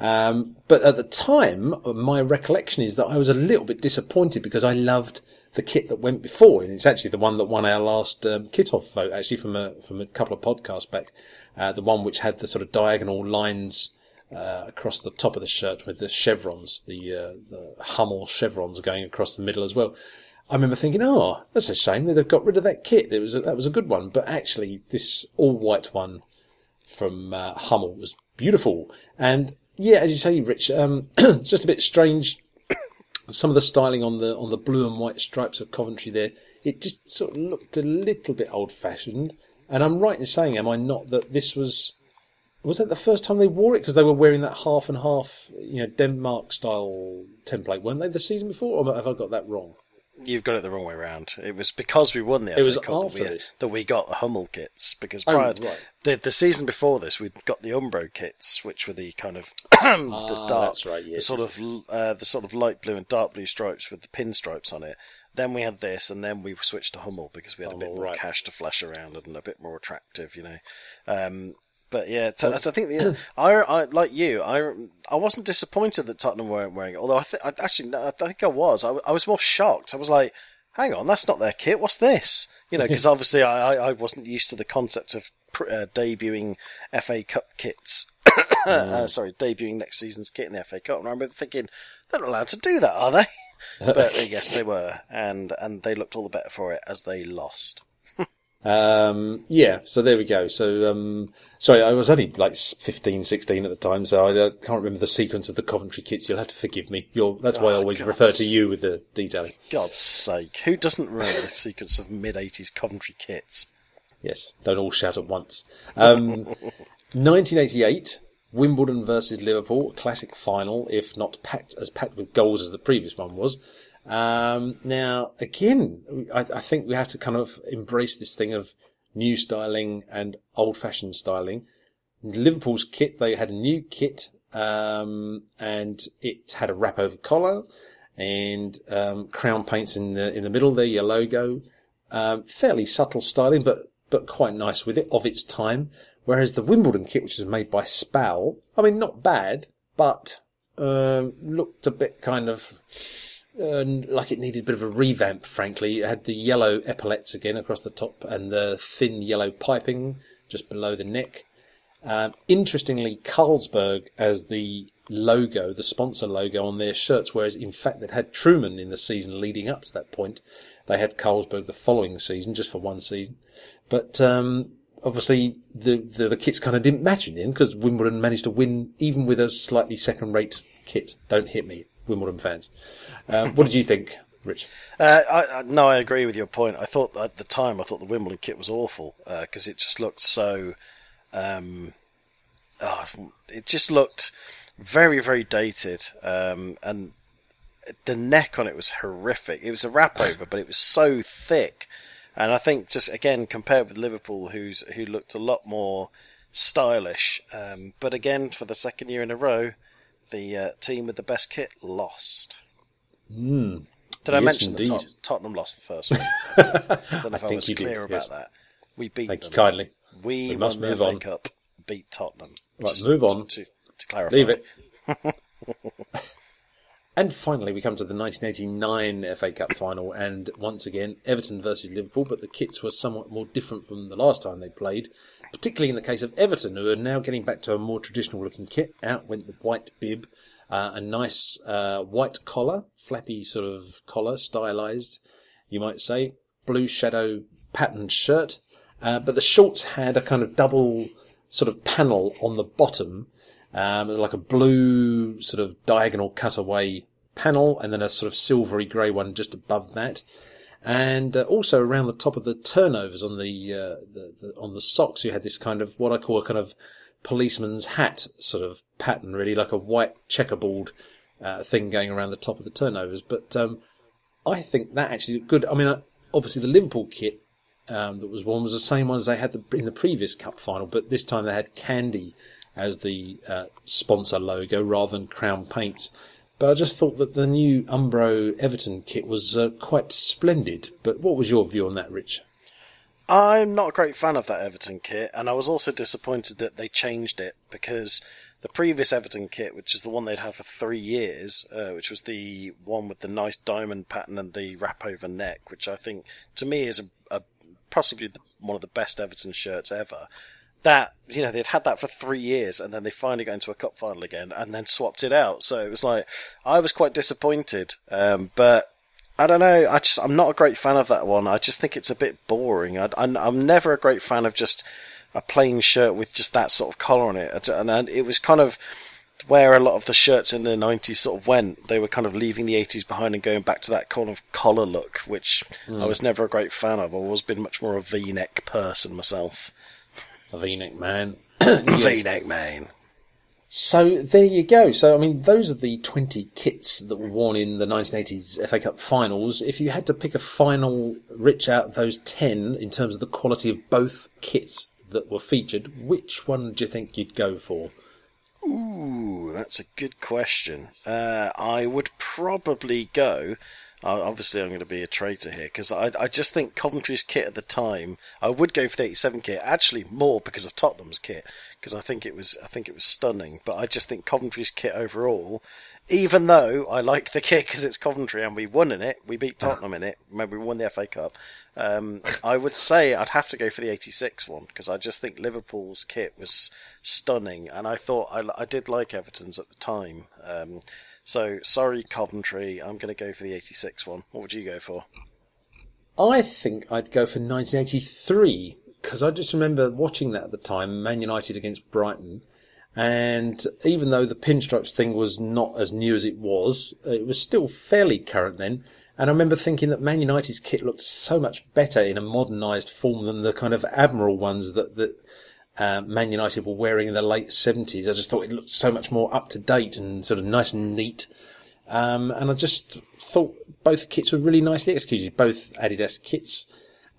Um, but at the time, my recollection is that I was a little bit disappointed because I loved the kit that went before, and it's actually the one that won our last um, kit-off vote, actually from a from a couple of podcasts back. Uh, the one which had the sort of diagonal lines uh, across the top of the shirt with the chevrons, the, uh, the Hummel chevrons going across the middle as well. I remember thinking, oh, that's a shame that they've got rid of that kit. It was a, that was a good one, but actually this all-white one from uh, Hummel was beautiful. And yeah, as you say, Rich, um, just a bit strange. Some of the styling on the on the blue and white stripes of Coventry there, it just sort of looked a little bit old-fashioned. And I'm right in saying, am I not, that this was... Was that the first time they wore it? Because they were wearing that half-and-half, you know, Denmark-style template, weren't they, the season before? Or have I got that wrong? You've got it the wrong way around. It was because we won the F A Cup that we, that we got the Hummel kits. Because prior oh, to, right. the, the season before this, we'd got the Umbro kits, which were the kind of ah, the dark, right, yes, the sort of uh, the sort of light blue and dark blue stripes with the pinstripes on it. Then we had this, and then we switched to Hummel because we had Hummel, a bit more right. cash to flash around and a bit more attractive, you know. Um, But yeah, so I think the, I, I like you. I, I wasn't disappointed that Tottenham weren't wearing it. Although I think actually, no, I think I was. I, I was more shocked. I was like, "Hang on, that's not their kit. What's this?" You know, because obviously I, I wasn't used to the concept of uh, debuting F A Cup kits. mm. uh, sorry, debuting next season's kit in the F A Cup. And I remember thinking, "They're not allowed to do that, are they?" But yes, they were, and and they looked all the better for it as they lost. Um, yeah, so there we go. So, um, sorry, I was only like fifteen, sixteen at the time, so I, I can't remember the sequence of the Coventry kits. You'll have to forgive me. You're, that's why oh, I always God's refer to you with the detailing. God's sake, who doesn't remember the sequence of mid-eighties Coventry kits? Yes, don't all shout at once. Um, nineteen eighty-eight, Wimbledon versus Liverpool, classic final, if not packed as packed with goals as the previous one was. Um, now, again, I, I think we have to kind of embrace this thing of new styling and old-fashioned styling. Liverpool's kit, they had a new kit, um, and it had a wrap-over collar and um, crown paints in the in the middle there, your logo. Um, fairly subtle styling, but but quite nice with it, of its time. Whereas the Wimbledon kit, which was made by Spal, I mean, not bad, but um, looked a bit kind of... Uh, like it needed a bit of a revamp, frankly. It had the yellow epaulettes again across the top and the thin yellow piping just below the neck. Um, interestingly, Carlsberg as the logo, the sponsor logo on their shirts, whereas in fact they'd had Truman in the season leading up to that point. They had Carlsberg the following season, just for one season. But um, obviously the, the, the kits kind of didn't match in the end because Wimbledon managed to win even with a slightly second-rate kit. Don't hit me, Wimbledon fans. Um, what did you think, Rich? Uh, I, I, no, I agree with your point. I thought at the time, I thought the Wimbledon kit was awful because uh, it just looked so... Um, oh, it just looked very, very dated. Um, and the neck on it was horrific. It was a wrap-over, but it was so thick. And I think just, again, compared with Liverpool, who's who looked a lot more stylish. Um, but again, for the second year in a row, the uh, team with the best kit lost. Mm. Did yes, I mention that Tot- Tottenham lost the first one? I don't know if I, I was clear did, about yes. that. We beat Thank them. You kindly. We, we must move on. Cup, beat Tottenham. Right, Just move on. To, to clarify. Leave it. And finally, we come to the nineteen eighty-nine F A Cup final, and once again, Everton versus Liverpool, but the kits were somewhat more different from the last time they played, particularly in the case of Everton, who are now getting back to a more traditional-looking kit. Out went the white bib, uh, a nice uh, white collar, flappy sort of collar, stylised, you might say, blue shadow patterned shirt, uh, but the shorts had a kind of double sort of panel on the bottom, Um, like a blue sort of diagonal cutaway panel and then a sort of silvery grey one just above that. And uh, also around the top of the turnovers on the, uh, the, the, on the socks, you had this kind of what I call a kind of policeman's hat sort of pattern, really, like a white checkerboard, uh, thing going around the top of the turnovers. But, um, I think that actually looked good. I mean, obviously the Liverpool kit, um, that was worn was the same one as they had the, in the previous cup final, but this time they had candy as the uh, sponsor logo rather than crown paints. But I just thought that the new Umbro Everton kit was uh, quite splendid. But what was your view on that, Rich? I'm not a great fan of that Everton kit, and I was also disappointed that they changed it because the previous Everton kit, which is the one they'd had for three years, uh, which was the one with the nice diamond pattern and the wrap over neck, which I think, to me, is a, a possibly the, one of the best Everton shirts ever. That, you know, they'd had that for three years, and then they finally got into a cup final again, and then swapped it out. So it was like, I was quite disappointed, um, but I don't know. I just, I'm not a great fan of that one. I just think it's a bit boring. I, I'm, I'm never a great fan of just a plain shirt with just that sort of collar on it, and, and it was kind of where a lot of the shirts in the nineties sort of went. They were kind of leaving the eighties behind and going back to that kind of collar look, which mm. I was never a great fan of. I've always been much more a V-neck person myself. A V-neck man. V-neck man. So there you go. So, I mean, those are the twenty kits that were worn in the nineteen eighties F A Cup finals. If you had to pick a final, Rich, out of those ten in terms of the quality of both kits that were featured, which one do you think you'd go for? Ooh, that's a good question. Uh, I would probably go... Obviously, I'm going to be a traitor here, because I, I just think Coventry's kit at the time, I would go for the eighty-seven kit, actually more because of Tottenham's kit, because I think it was I think it was stunning. But I just think Coventry's kit overall, even though I like the kit because it's Coventry and we won in it, we beat Tottenham in it, remember we won the F A Cup, um, I would say I'd have to go for the eighty-six one, because I just think Liverpool's kit was stunning, and I thought I, I did like Everton's at the time. Um, So, sorry, Coventry, I'm going to go for the eighty-six one. What would you go for? I think I'd go for nineteen eighty-three, because I just remember watching that at the time, Man United against Brighton, and even though the pinstripes thing was not as new as it was, it was still fairly current then, and I remember thinking that Man United's kit looked so much better in a modernised form than the kind of Admiral ones that... that Uh, Man United were wearing in the late seventies. I just thought it looked so much more up to date and sort of nice and neat. Um, and I just thought both kits were really nicely executed, both Adidas kits.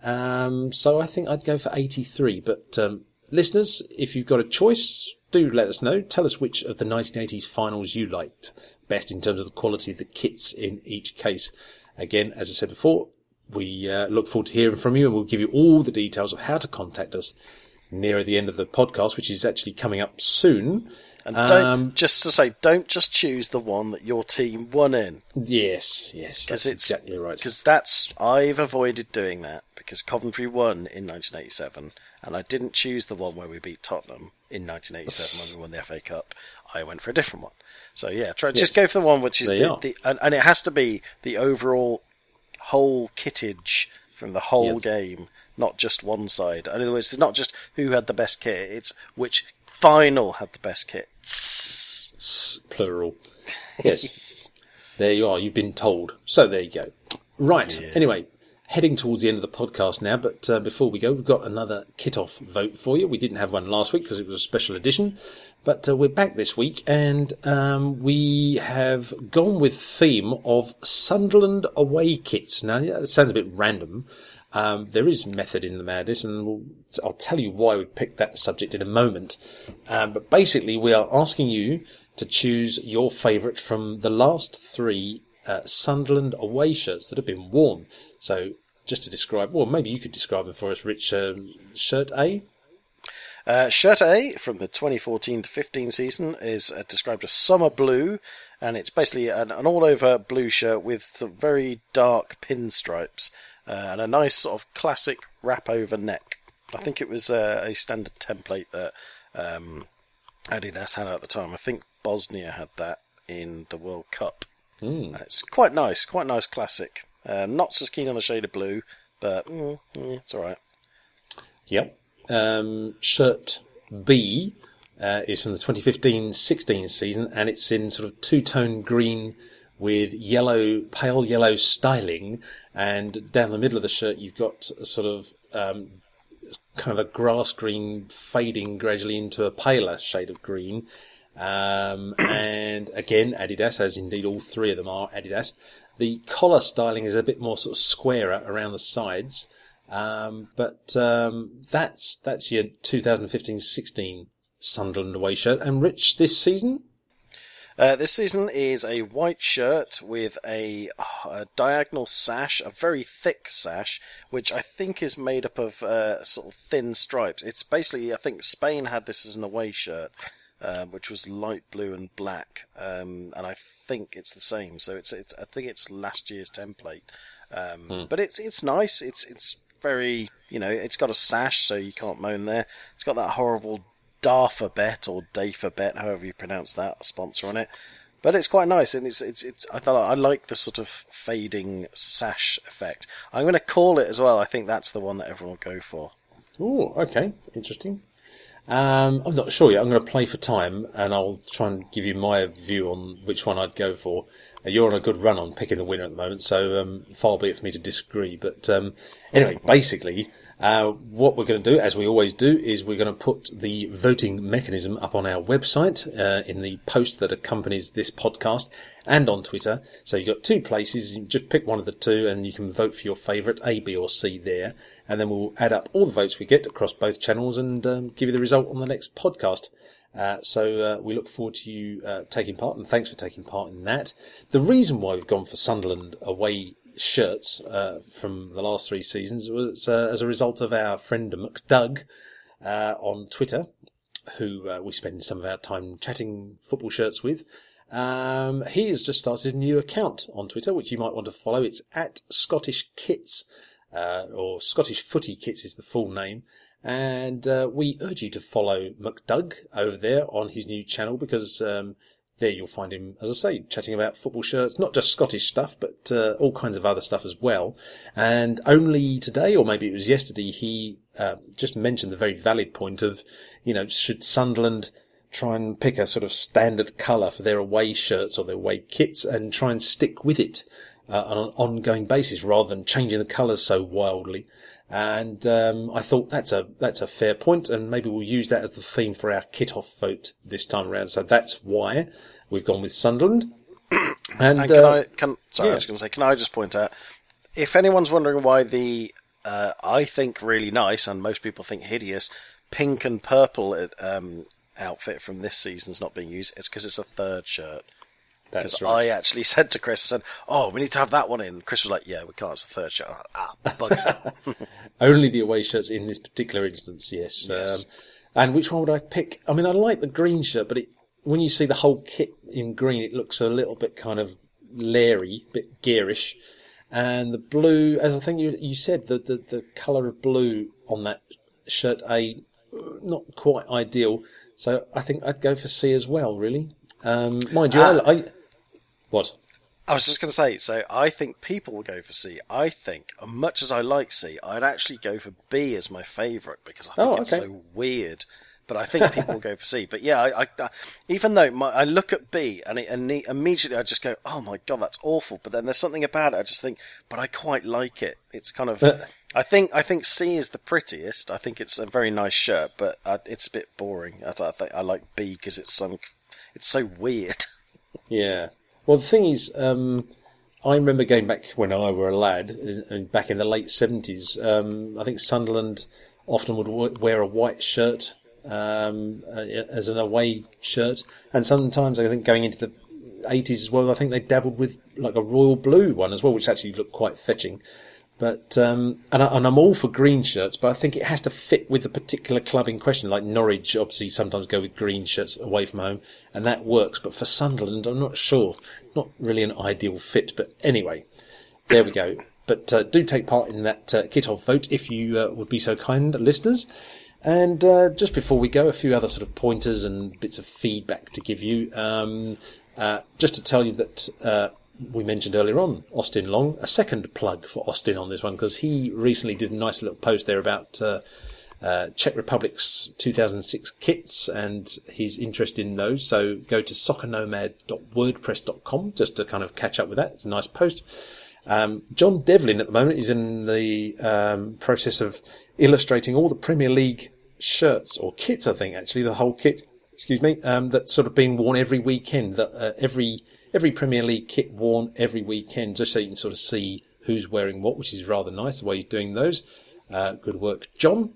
Um, so I think I'd go for eighty-three. But um, listeners, if you've got a choice, do let us know. Tell us which of the nineteen eighties finals you liked best in terms of the quality of the kits in each case. Again, as I said before, we uh, look forward to hearing from you, and we'll give you all the details of how to contact us nearer the end of the podcast, which is actually coming up soon. And don't, um, just to say, don't just choose the one that your team won in. Yes, yes, that's it's, exactly right. Because that's, I've avoided doing that, because Coventry won in nineteen eighty-seven, and I didn't choose the one where we beat Tottenham in nineteen eighty-seven when we won the F A Cup. I went for a different one. So yeah, try yes. just go for the one which is the, the and, and it has to be the overall whole kittage from the whole yes. game. Not just one side. In other words, it's not just who had the best kit, it's which final had the best kit. Plural. Yes. There you are. You've been told. So there you go. Right. Yeah. Anyway, heading towards the end of the podcast now, but uh, before we go, we've got another kit-off vote for you. We didn't have one last week because it was a special edition, but uh, we're back this week, and um, we have gone with theme of Sunderland away kits. Now, yeah, that sounds a bit random. Um, there is method in the madness, and we'll, I'll tell you why we picked that subject in a moment. Um, but basically, we are asking you to choose your favourite from the last three uh, Sunderland away shirts that have been worn. So, just to describe, well, maybe you could describe them for us, Rich. Um, shirt A? Uh, shirt A from the twenty fourteen to fifteen season is uh, described as summer blue, and it's basically an, an all-over blue shirt with some very dark pinstripes. Uh, and a nice sort of classic wrap over neck. I think it was uh, a standard template that um, Adidas had at the time. I think Bosnia had that in the World Cup. Mm. It's quite nice, quite nice classic. Uh, not so keen on the shade of blue, but mm, mm, it's all right. Yep. Um, shirt B uh, is from the twenty fifteen sixteen season, and it's in sort of two-tone green with yellow, pale yellow styling, and down the middle of the shirt you've got a sort of um, kind of a grass green fading gradually into a paler shade of green. Um, and again, Adidas, as indeed all three of them are Adidas. The collar styling is a bit more sort of squarer around the sides, um, but um, that's that's your twenty fifteen sixteen Sunderland away shirt. And Rich, this season? Uh, this season is a white shirt with a, uh, a diagonal sash, a very thick sash, which I think is made up of uh, sort of thin stripes. It's basically, I think Spain had this as an away shirt, um, which was light blue and black, um, and I think it's the same. So it's, it's I think it's last year's template, um, mm. but it's it's nice. It's it's very, you know, it's got a sash, so you can't moan there. It's got that horrible Darfabet or Dafabet, however you pronounce that, sponsor on it. But it's quite nice, and it's it's it's. I thought I like the sort of fading sash effect. I'm going to call it as well. I think that's the one that everyone will go for. Oh, okay, interesting. Um, I'm not sure yet. I'm going to play for time, and I'll try and give you my view on which one I'd go for. You're on a good run on picking the winner at the moment, so um, far be it for me to disagree. But um, anyway, basically, uh, what we're going to do, as we always do, is we're going to put the voting mechanism up on our website, uh, in the post that accompanies this podcast, and on Twitter. So you've got two places. You just pick one of the two, and you can vote for your favourite, A, B, or C there. And then we'll add up all the votes we get across both channels and um, give you the result on the next podcast. Uh, so uh, we look forward to you uh, taking part, and thanks for taking part in that. The reason why we've gone for Sunderland away shirts uh, from the last three seasons was uh, as a result of our friend McDoug uh, on Twitter, who uh, we spend some of our time chatting football shirts with. Um, he has just started a new account on Twitter, which you might want to follow. It's at Scottish Kits. Uh, or Scottish Footy Kits is the full name, and uh, we urge you to follow McDoug over there on his new channel, because um, there you'll find him, as I say, chatting about football shirts, not just Scottish stuff, but uh, all kinds of other stuff as well. And only today, or maybe it was yesterday, he uh, just mentioned the very valid point of, you know, should Sunderland try and pick a sort of standard colour for their away shirts or their away kits and try and stick with it Uh, on an ongoing basis, rather than changing the colours so wildly. And um, I thought that's a that's a fair point, and maybe we'll use that as the theme for our kit-off vote this time around. So that's why we've gone with Sunderland. And, and can uh, I? Can, sorry, yeah. I was going to say, can I just point out, if anyone's wondering why the uh, I think really nice and most people think hideous pink and purple um, outfit from this season's not being used, it's because it's a third shirt. Because right. I actually said to Chris, I said, oh, we need to have that one in. Chris was like, yeah, we can't. It's the third shirt. Like, ah, bugger. Only the away shirts in this particular instance, yes. yes. Um, and which one would I pick? I mean, I like the green shirt, but it, when you see the whole kit in green, it looks a little bit kind of leery, a bit garish. And the blue, as I think you, you said, the, the, the colour of blue on that shirt A, not quite ideal. So I think I'd go for C as well, really. Um, mind you, ah. I... I What? I was just going to say, so I think people will go for C. I think, much as I like C, I'd actually go for B as my favourite, because I think oh, okay. it's so weird. But I think people will go for C. But yeah, I, I, I, even though my, I look at B and, it, and immediately I just go, oh my God, that's awful. But then there's something about it. I just think, but I quite like it. It's kind of... But, I think I think C is the prettiest. I think it's a very nice shirt, but uh, it's a bit boring. I, I, think I like B because it's, some, it's so weird. Yeah. Well, the thing is, um, I remember going back when I were a lad, in, back in the late seventies, um, I think Sunderland often would w- wear a white shirt um, uh, as an away shirt. And sometimes, I think, going into the eighties as well, I think they dabbled with like a royal blue one as well, which actually looked quite fetching. But um, and, I, and I'm all for green shirts, but I think it has to fit with the particular club in question. Like Norwich, obviously, sometimes go with green shirts away from home, and that works. But for Sunderland, I'm not sure. Not really an ideal fit. But anyway, there we go. But uh, do take part in that uh, kit-off vote if you uh, would be so kind, listeners. And uh, just before we go, a few other sort of pointers and bits of feedback to give you. Um, uh, just to tell you that... Uh, we mentioned earlier on Austin Long, a second plug for Austin on this one, because he recently did a nice little post there about uh, uh, Czech Republic's two thousand six kits and his interest in those. So go to soccer nomad dot wordpress dot com just to kind of catch up with that. It's a nice post. Um, John Devlin at the moment is in the um, process of illustrating all the Premier League shirts or kits, I think, actually, the whole kit, excuse me, um, that's sort of being worn every weekend, that uh, every... Every Premier League kit worn every weekend, just so you can sort of see who's wearing what, which is rather nice, the way he's doing those. Uh, good work, John.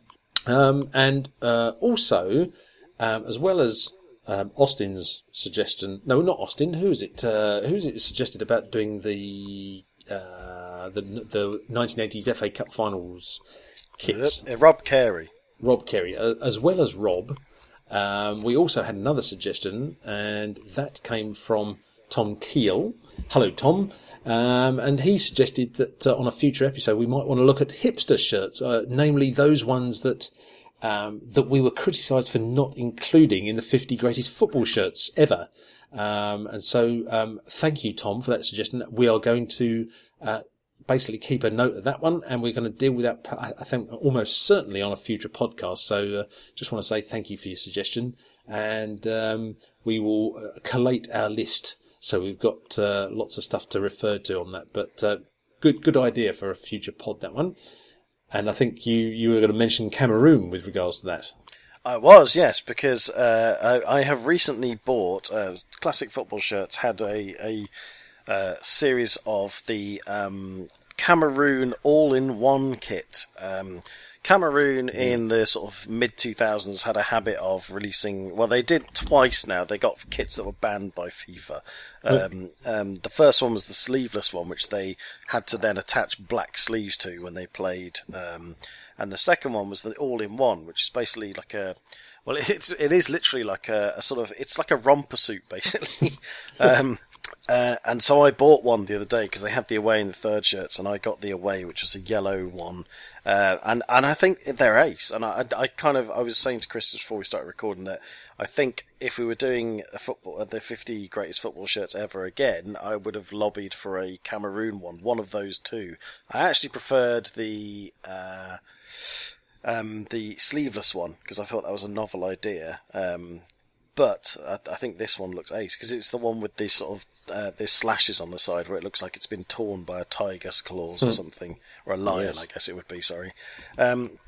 Um, and uh, also, um, as well as um, Austin's suggestion... No, not Austin. Who is it? Uh, who is it suggested about doing the, uh, the the nineteen eighties F A Cup finals kits? Uh, Rob Carey. Rob Carey. Uh, as well as Rob... Um, we also had another suggestion, and that came from Tom Keel. Hello, Tom. Um, and he suggested that uh, on a future episode we might want to look at hipster shirts, uh, namely those ones that um, that we were criticised for not including in the fifty greatest football shirts ever. Um, and so um, thank you, Tom, for that suggestion. We are going to uh, basically keep a note of that one, and we're going to deal with that, I think, almost certainly on a future podcast. So uh, just want to say thank you for your suggestion, and um, we will uh, collate our list. So we've got uh, lots of stuff to refer to on that, but uh, good good idea for a future pod, that one. And I think you, you were going to mention Cameroon with regards to that. I was, yes, because uh, I, I have recently bought, uh, Classic Football Shirts had a, a uh, series of the um, Cameroon all-in-one kit. Um Cameroon in the sort of mid two thousands had a habit of releasing, well, they did twice now. They got kits that were banned by FIFA. Um, um, the first one was the sleeveless one, which they had to then attach black sleeves to when they played. Um, and the second one was the all-in-one, which is basically like a, well, it's, it is literally like a, a sort of, it's like a romper suit, basically. um Uh, and so I bought one the other day because they had the away and the third shirts, and I got the away, which was a yellow one. Uh, and, and I think they're ace. And I, I kind of, I was saying to Chris before we started recording that I think if we were doing a football, the fifty greatest football shirts ever again, I would have lobbied for a Cameroon one, one of those two. I actually preferred the, uh, um, the sleeveless one because I thought that was a novel idea. Um, But I think this one looks ace because it's the one with these sort of uh, these slashes on the side where it looks like it's been torn by a tiger's claws hmm. or something, or a lion, yes. I guess it would be. Sorry. Um,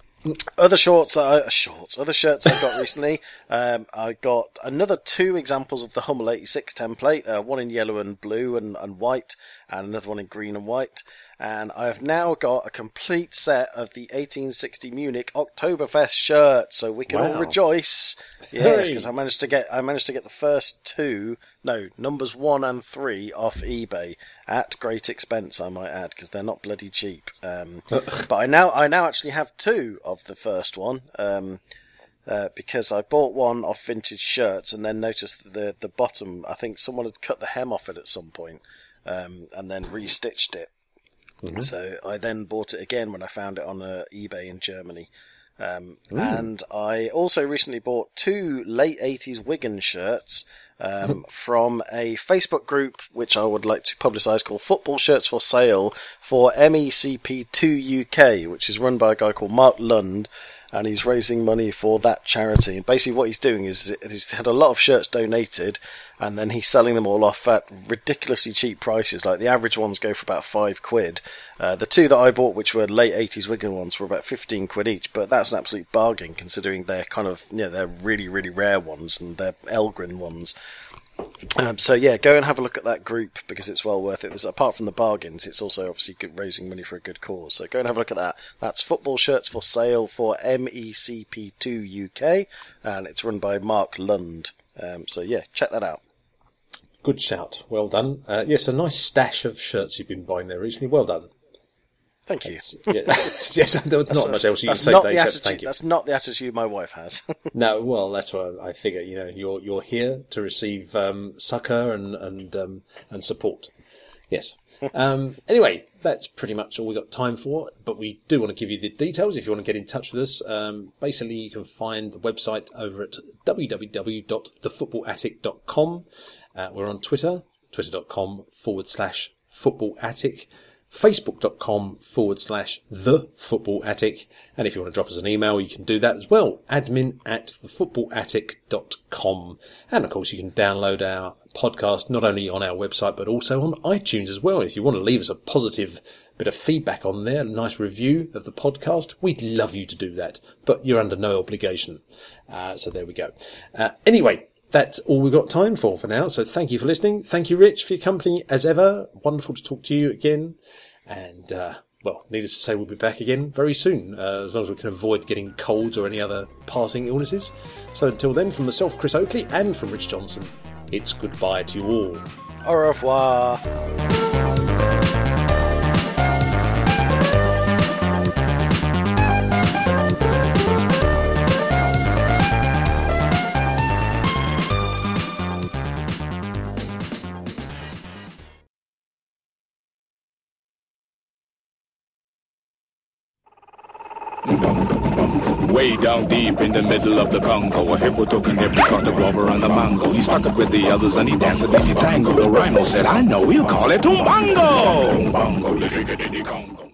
other shorts, I, shorts, other shirts I got recently. Um, I got another two examples of the Hummel eighty-six template. Uh, one in yellow and blue and, and white, and another one in green and white. And I have now got a complete set of the eighteen sixty Munich Oktoberfest shirt, so we can wow. all rejoice. Yes, because hey. I managed to get I managed to get the first two, no, numbers one and three off eBay at great expense, I might add, because they're not bloody cheap. Um, but I now I now actually have two of the first one. Um, Uh, because I bought one off Vintage Shirts and then noticed that the the bottom, I think someone had cut the hem off it at some point, um, and then restitched it. Mm-hmm. So I then bought it again when I found it on uh, eBay in Germany. Um, and I also recently bought two late eighties Wigan shirts um, from a Facebook group, which I would like to publicise, called Football Shirts for Sale for M E C P two U K, which is run by a guy called Mark Lund. And he's raising money for that charity. And basically what he's doing is he's had a lot of shirts donated, and then he's selling them all off at ridiculously cheap prices. Like the average ones go for about five quid. Uh, the two that I bought, which were late eighties Wigan ones, were about fifteen quid each. But that's an absolute bargain considering they're kind of, you know, they're really, really rare ones, and they're Elgrin ones. Um, so yeah, go and have a look at that group because it's well worth it. There's, apart from the bargains, it's also obviously good, raising money for a good cause. So go and have a look at that. That's Football Shirts for Sale for M E C P two U K, and it's run by Mark Lund. Um, so yeah, check that out. Good shout. Well done. Uh, yes, a nice stash of shirts you've been buying there recently. Well done. Thank you. Yeah, yes, not that's, much else you can say today except thank you. That's not the attitude my wife has. No, well, that's what I figure. You know, you're you're here to receive um, succour and and um, and support. Yes. Um, anyway, that's pretty much all we got time for. But we do want to give you the details if you want to get in touch with us. Um, basically, you can find the website over at w w w dot the football attic dot com. Uh, we're on Twitter, twitter.com forward slash football attic. facebook.com forward slash the football attic. And if you want to drop us an email, you can do that as well. Admin at thefootballattic.com. And of course, you can download our podcast, not only on our website, but also on iTunes as well. If you want to leave us a positive bit of feedback on there, a nice review of the podcast, we'd love you to do that, but you're under no obligation. Uh, so there we go. Uh, anyway. That's all we've got time for for now. So thank you for listening. Thank you, Rich, for your company as ever. Wonderful to talk to you again. And, uh, well, needless to say, we'll be back again very soon, uh, as long as we can avoid getting colds or any other passing illnesses. So until then, from myself, Chris Oakley, and from Rich Johnson, it's goodbye to you all. Au revoir. Way down deep in the middle of the Congo, a hippo took a nip and caught a blubber on the mango. He stuck it with the others and he danced a diddy tango. The rhino said, I know, we'll call it Umbango.